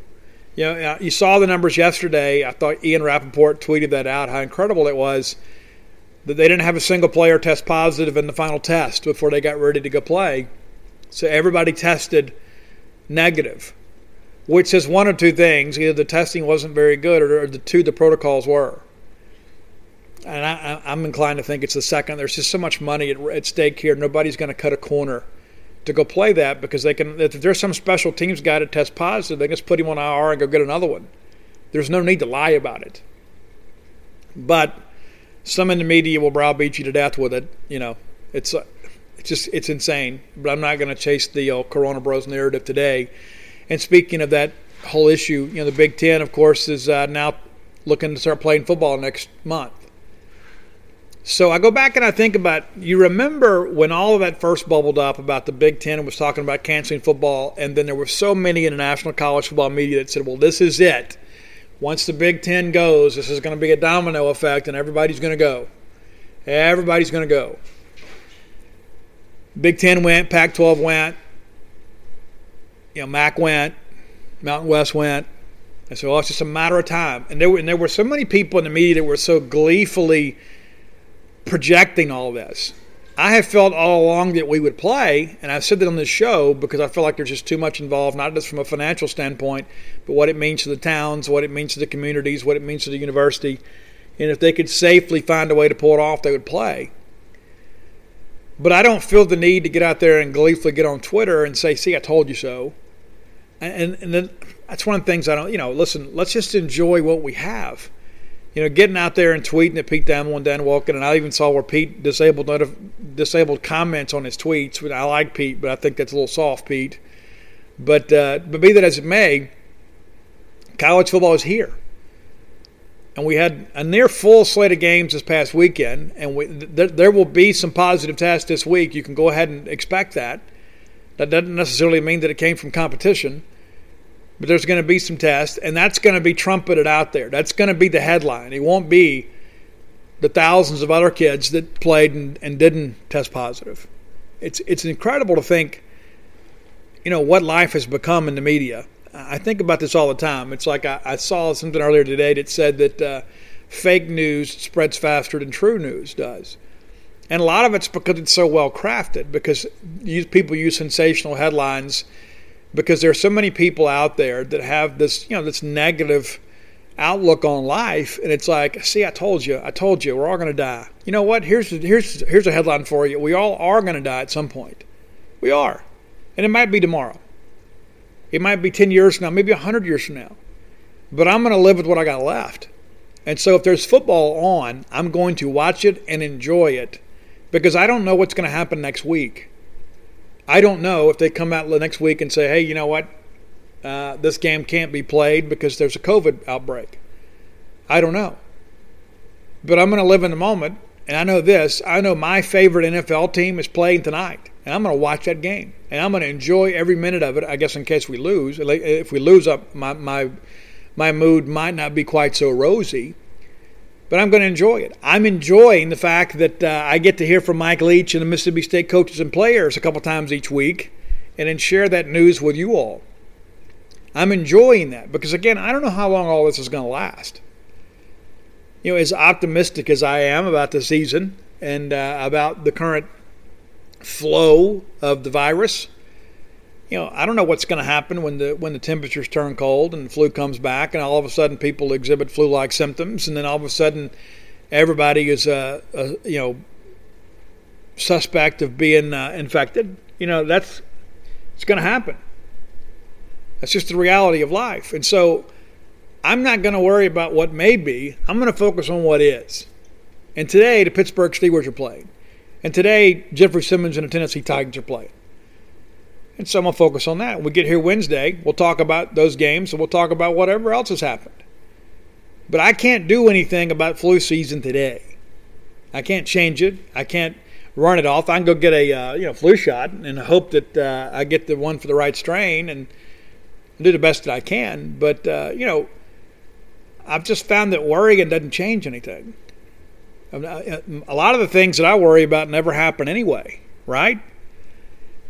You know, you saw the numbers yesterday. I thought Ian Rappaport tweeted that out, how incredible it was that they didn't have a single player test positive in the final test before they got ready to go play. So everybody tested negative, which is one of two things. Either the testing wasn't very good or the two, the protocols were. And I, I'm inclined to think it's the second. There's just so much money at, at stake here. Nobody's going to cut a corner to go play that because they can. If there's some special teams guy to test positive, they can just put him on I R and go get another one. There's no need to lie about it. But some in the media will browbeat you to death with it. You know, it's, it's just it's insane. But I'm not going to chase the uh, Corona Bros narrative today. And speaking of that whole issue, you know, the Big Ten, of course, is uh, now looking to start playing football next month. So I go back and I think about, you remember when all of that first bubbled up about the Big Ten was talking about canceling football, and then there were so many in the national college football media that said, well, this is it. Once the Big Ten goes, this is going to be a domino effect, and everybody's going to go. Everybody's going to go. Big Ten went, Pac twelve went, you know, MAC went, Mountain West went. And so, well, it's just a matter of time. And there were, and there were so many people in the media that were so gleefully projecting all this. I have felt all along that we would play, and I've said that on this show because I feel like there's just too much involved, not just from a financial standpoint, but what it means to the towns, what it means to the communities, what it means to the university. And if they could safely find a way to pull it off, they would play. But I don't feel the need to get out there and gleefully get on Twitter and say, see, I told you so. And, and then that's one of the things I don't, you know, listen, let's just enjoy what we have. You know, getting out there and tweeting at Pete Thamel and Dan Wilkin, and I even saw where Pete disabled disabled comments on his tweets. I like Pete, but I think that's a little soft, Pete. But, uh, but be that as it may, college football is here. And we had a near full slate of games this past weekend, and we, there, there will be some positive tests this week. You can go ahead and expect that. That doesn't necessarily mean that it came from competition. But there's going to be some tests, and that's going to be trumpeted out there. That's going to be the headline. It won't be the thousands of other kids that played and, and didn't test positive. It's it's incredible to think, you know, what life has become in the media. I think about this all the time. It's like I, I saw something earlier today that said that uh, fake news spreads faster than true news does. And a lot of it's because it's so well-crafted, because you, people use sensational headlines because there are so many people out there that have this, you know, this negative outlook on life, and it's like, see, I told you, I told you, we're all going to die. You know what? Here's here's here's a headline for you. We all are going to die at some point. We are, and it might be tomorrow. It might be ten years from now, maybe a hundred years from now. But I'm going to live with what I got left. And so, if there's football on, I'm going to watch it and enjoy it, because I don't know what's going to happen next week. I don't know if they come out next week and say, hey, you know what, uh, this game can't be played because there's a COVID outbreak. I don't know. But I'm going to live in the moment, and I know this. I know my favorite N F L team is playing tonight, and I'm going to watch that game, and I'm going to enjoy every minute of it, I guess, in case we lose. If we lose, up, my, my, my mood might not be quite so rosy. But I'm going to enjoy it. I'm enjoying the fact that uh, I get to hear from Mike Leach and the Mississippi State coaches and players a couple times each week and then share that news with you all. I'm enjoying that because, again, I don't know how long all this is going to last. You know, as optimistic as I am about the season and uh, about the current flow of the virus, you know, I don't know what's going to happen when the when the temperatures turn cold and the flu comes back, and all of a sudden people exhibit flu-like symptoms, and then all of a sudden everybody is a, a you know suspect of being uh, infected. You know, that's it's going to happen. That's just the reality of life, and so I'm not going to worry about what may be. I'm going to focus on what is. And today the Pittsburgh Steelers are playing, and today Jeffrey Simmons and the Tennessee Titans are playing. And so I'm going to focus on that. When we get here Wednesday, we'll talk about those games, and we'll talk about whatever else has happened. But I can't do anything about flu season today. I can't change it. I can't run it off. I can go get a uh, you know flu shot and hope that uh, I get the one for the right strain and do the best that I can. But uh, you know, I've just found that worrying doesn't change anything. I mean, a lot of the things that I worry about never happen anyway, right?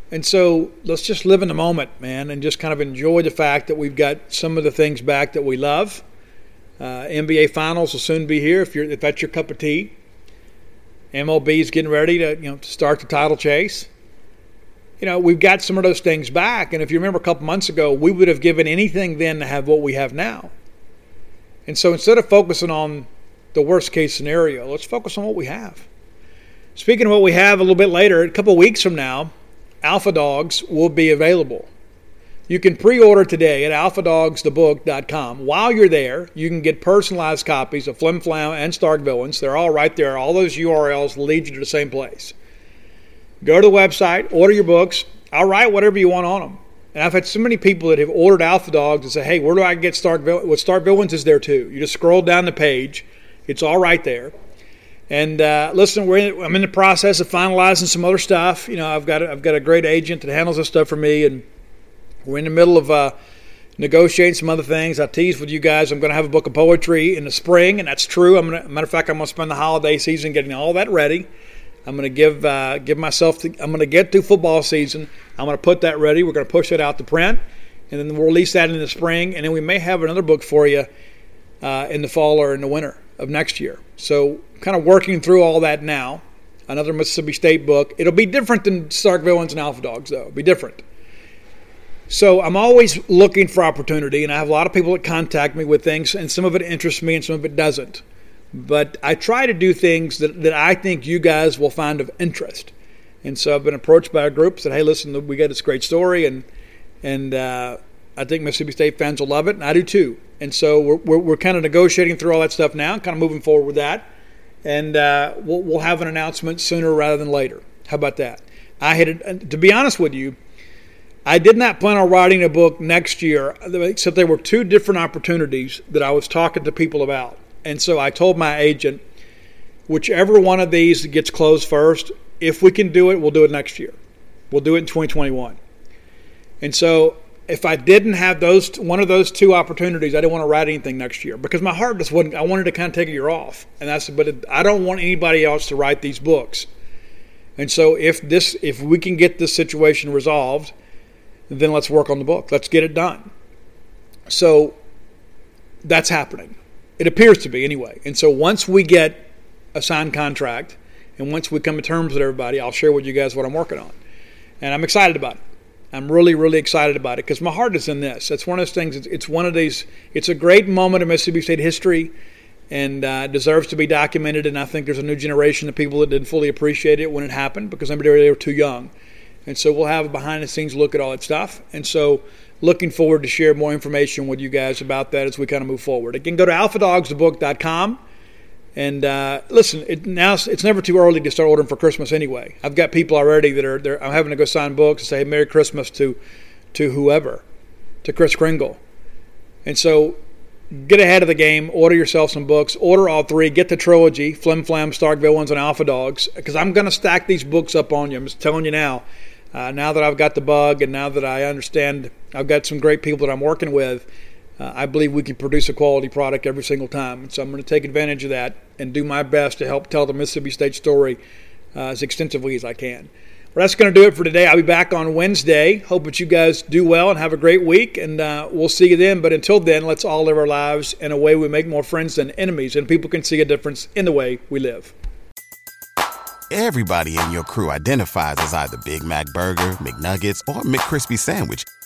And so let's just live in the moment, man, and just kind of enjoy the fact that we've got some of the things back that we love. Uh, N B A Finals will soon be here if you're if that's your cup of tea. M L B is getting ready to you know to start the title chase. You know, we've got some of those things back, and if you remember a couple months ago, we would have given anything then to have what we have now. And so instead of focusing on the worst-case scenario, let's focus on what we have. Speaking of what we have, a little bit later, a couple weeks from now, Alpha Dogs will be available. You can pre-order today at alpha dogs the book dot com. While you're there, you can get personalized copies of Flim Flam and Stark Villains. They're all right there. All those U R Ls lead you to the same place. Go to the website, order your books. I'll write whatever you want on them. And I've had so many people that have ordered Alpha Dogs and say, hey, where do I get Stark Villains? Well, Stark Villains is there too. You just scroll down the page. It's all right there. And uh, listen, we're in, I'm in the process of finalizing some other stuff. You know, I've got a, I've got a great agent that handles this stuff for me, and we're in the middle of uh, negotiating some other things. I teased with you guys I'm going to have a book of poetry in the spring, and that's true. I'm gonna, matter of fact, I'm going to spend the holiday season getting all that ready. I'm going to give uh, give myself. To, I'm going to get through football season. I'm going to put that ready. We're going to push it out to print, and then we'll release that in the spring, and then we may have another book for you uh, in the fall or in the winter of next year. So kind of working through all that now. Another Mississippi State book. It'll be different than Stark Villains and Alpha Dogs, though. It'll be different. So I'm always looking for opportunity, and I have a lot of people that contact me with things, and some of it interests me and some of it doesn't. But I try to do things that, that I think you guys will find of interest. And so I've been approached by a group, said, hey, listen, we got this great story, and and uh, I think Mississippi State fans will love it, and I do too. And so we're we're, we're kind of negotiating through all that stuff now, kind of moving forward with that. And uh, we'll, we'll have an announcement sooner rather than later. How about that? I had, to be honest with you, I did not plan on writing a book next year, except there were two different opportunities that I was talking to people about. And so I told my agent, whichever one of these gets closed first, if we can do it, we'll do it next year. We'll do it in twenty twenty-one. And so if I didn't have those one of those two opportunities, I didn't want to write anything next year because my heart just wouldn't. I wanted to kind of take a year off. And I said, but it, I don't want anybody else to write these books. And so if this, if we can get this situation resolved, then let's work on the book. Let's get it done. So that's happening. It appears to be anyway. And so once we get a signed contract and once we come to terms with everybody, I'll share with you guys what I'm working on. And I'm excited about it. I'm really, really excited about it because my heart is in this. It's one of those things. It's, it's one of these. It's a great moment in Mississippi State history and uh, deserves to be documented. And I think there's a new generation of people that didn't fully appreciate it when it happened because they were too young. And so we'll have a behind-the-scenes look at all that stuff. And so looking forward to share more information with you guys about that as we kind of move forward. Again, go to alpha dogs the book dot com. And uh, listen, it, now it's never too early to start ordering for Christmas anyway. I've got people already that are there. I'm having to go sign books and say Merry Christmas to to whoever, to Chris Kringle. And so get ahead of the game. Order yourself some books. Order all three. Get the trilogy, Flim Flam, Stark Villains, and Alpha Dogs, because I'm going to stack these books up on you. I'm just telling you now. Uh, now that I've got the bug and now that I understand I've got some great people that I'm working with, uh, I believe we can produce a quality product every single time. And so I'm going to take advantage of that and do my best to help tell the Mississippi State story uh, as extensively as I can. Well, that's going to do it for today. I'll be back on Wednesday. Hope that you guys do well and have a great week, and uh, we'll see you then. But until then, let's all live our lives in a way we make more friends than enemies, and people can see a difference in the way we live. Everybody in your crew identifies as either Big Mac Burger, McNuggets, or McCrispy Sandwich.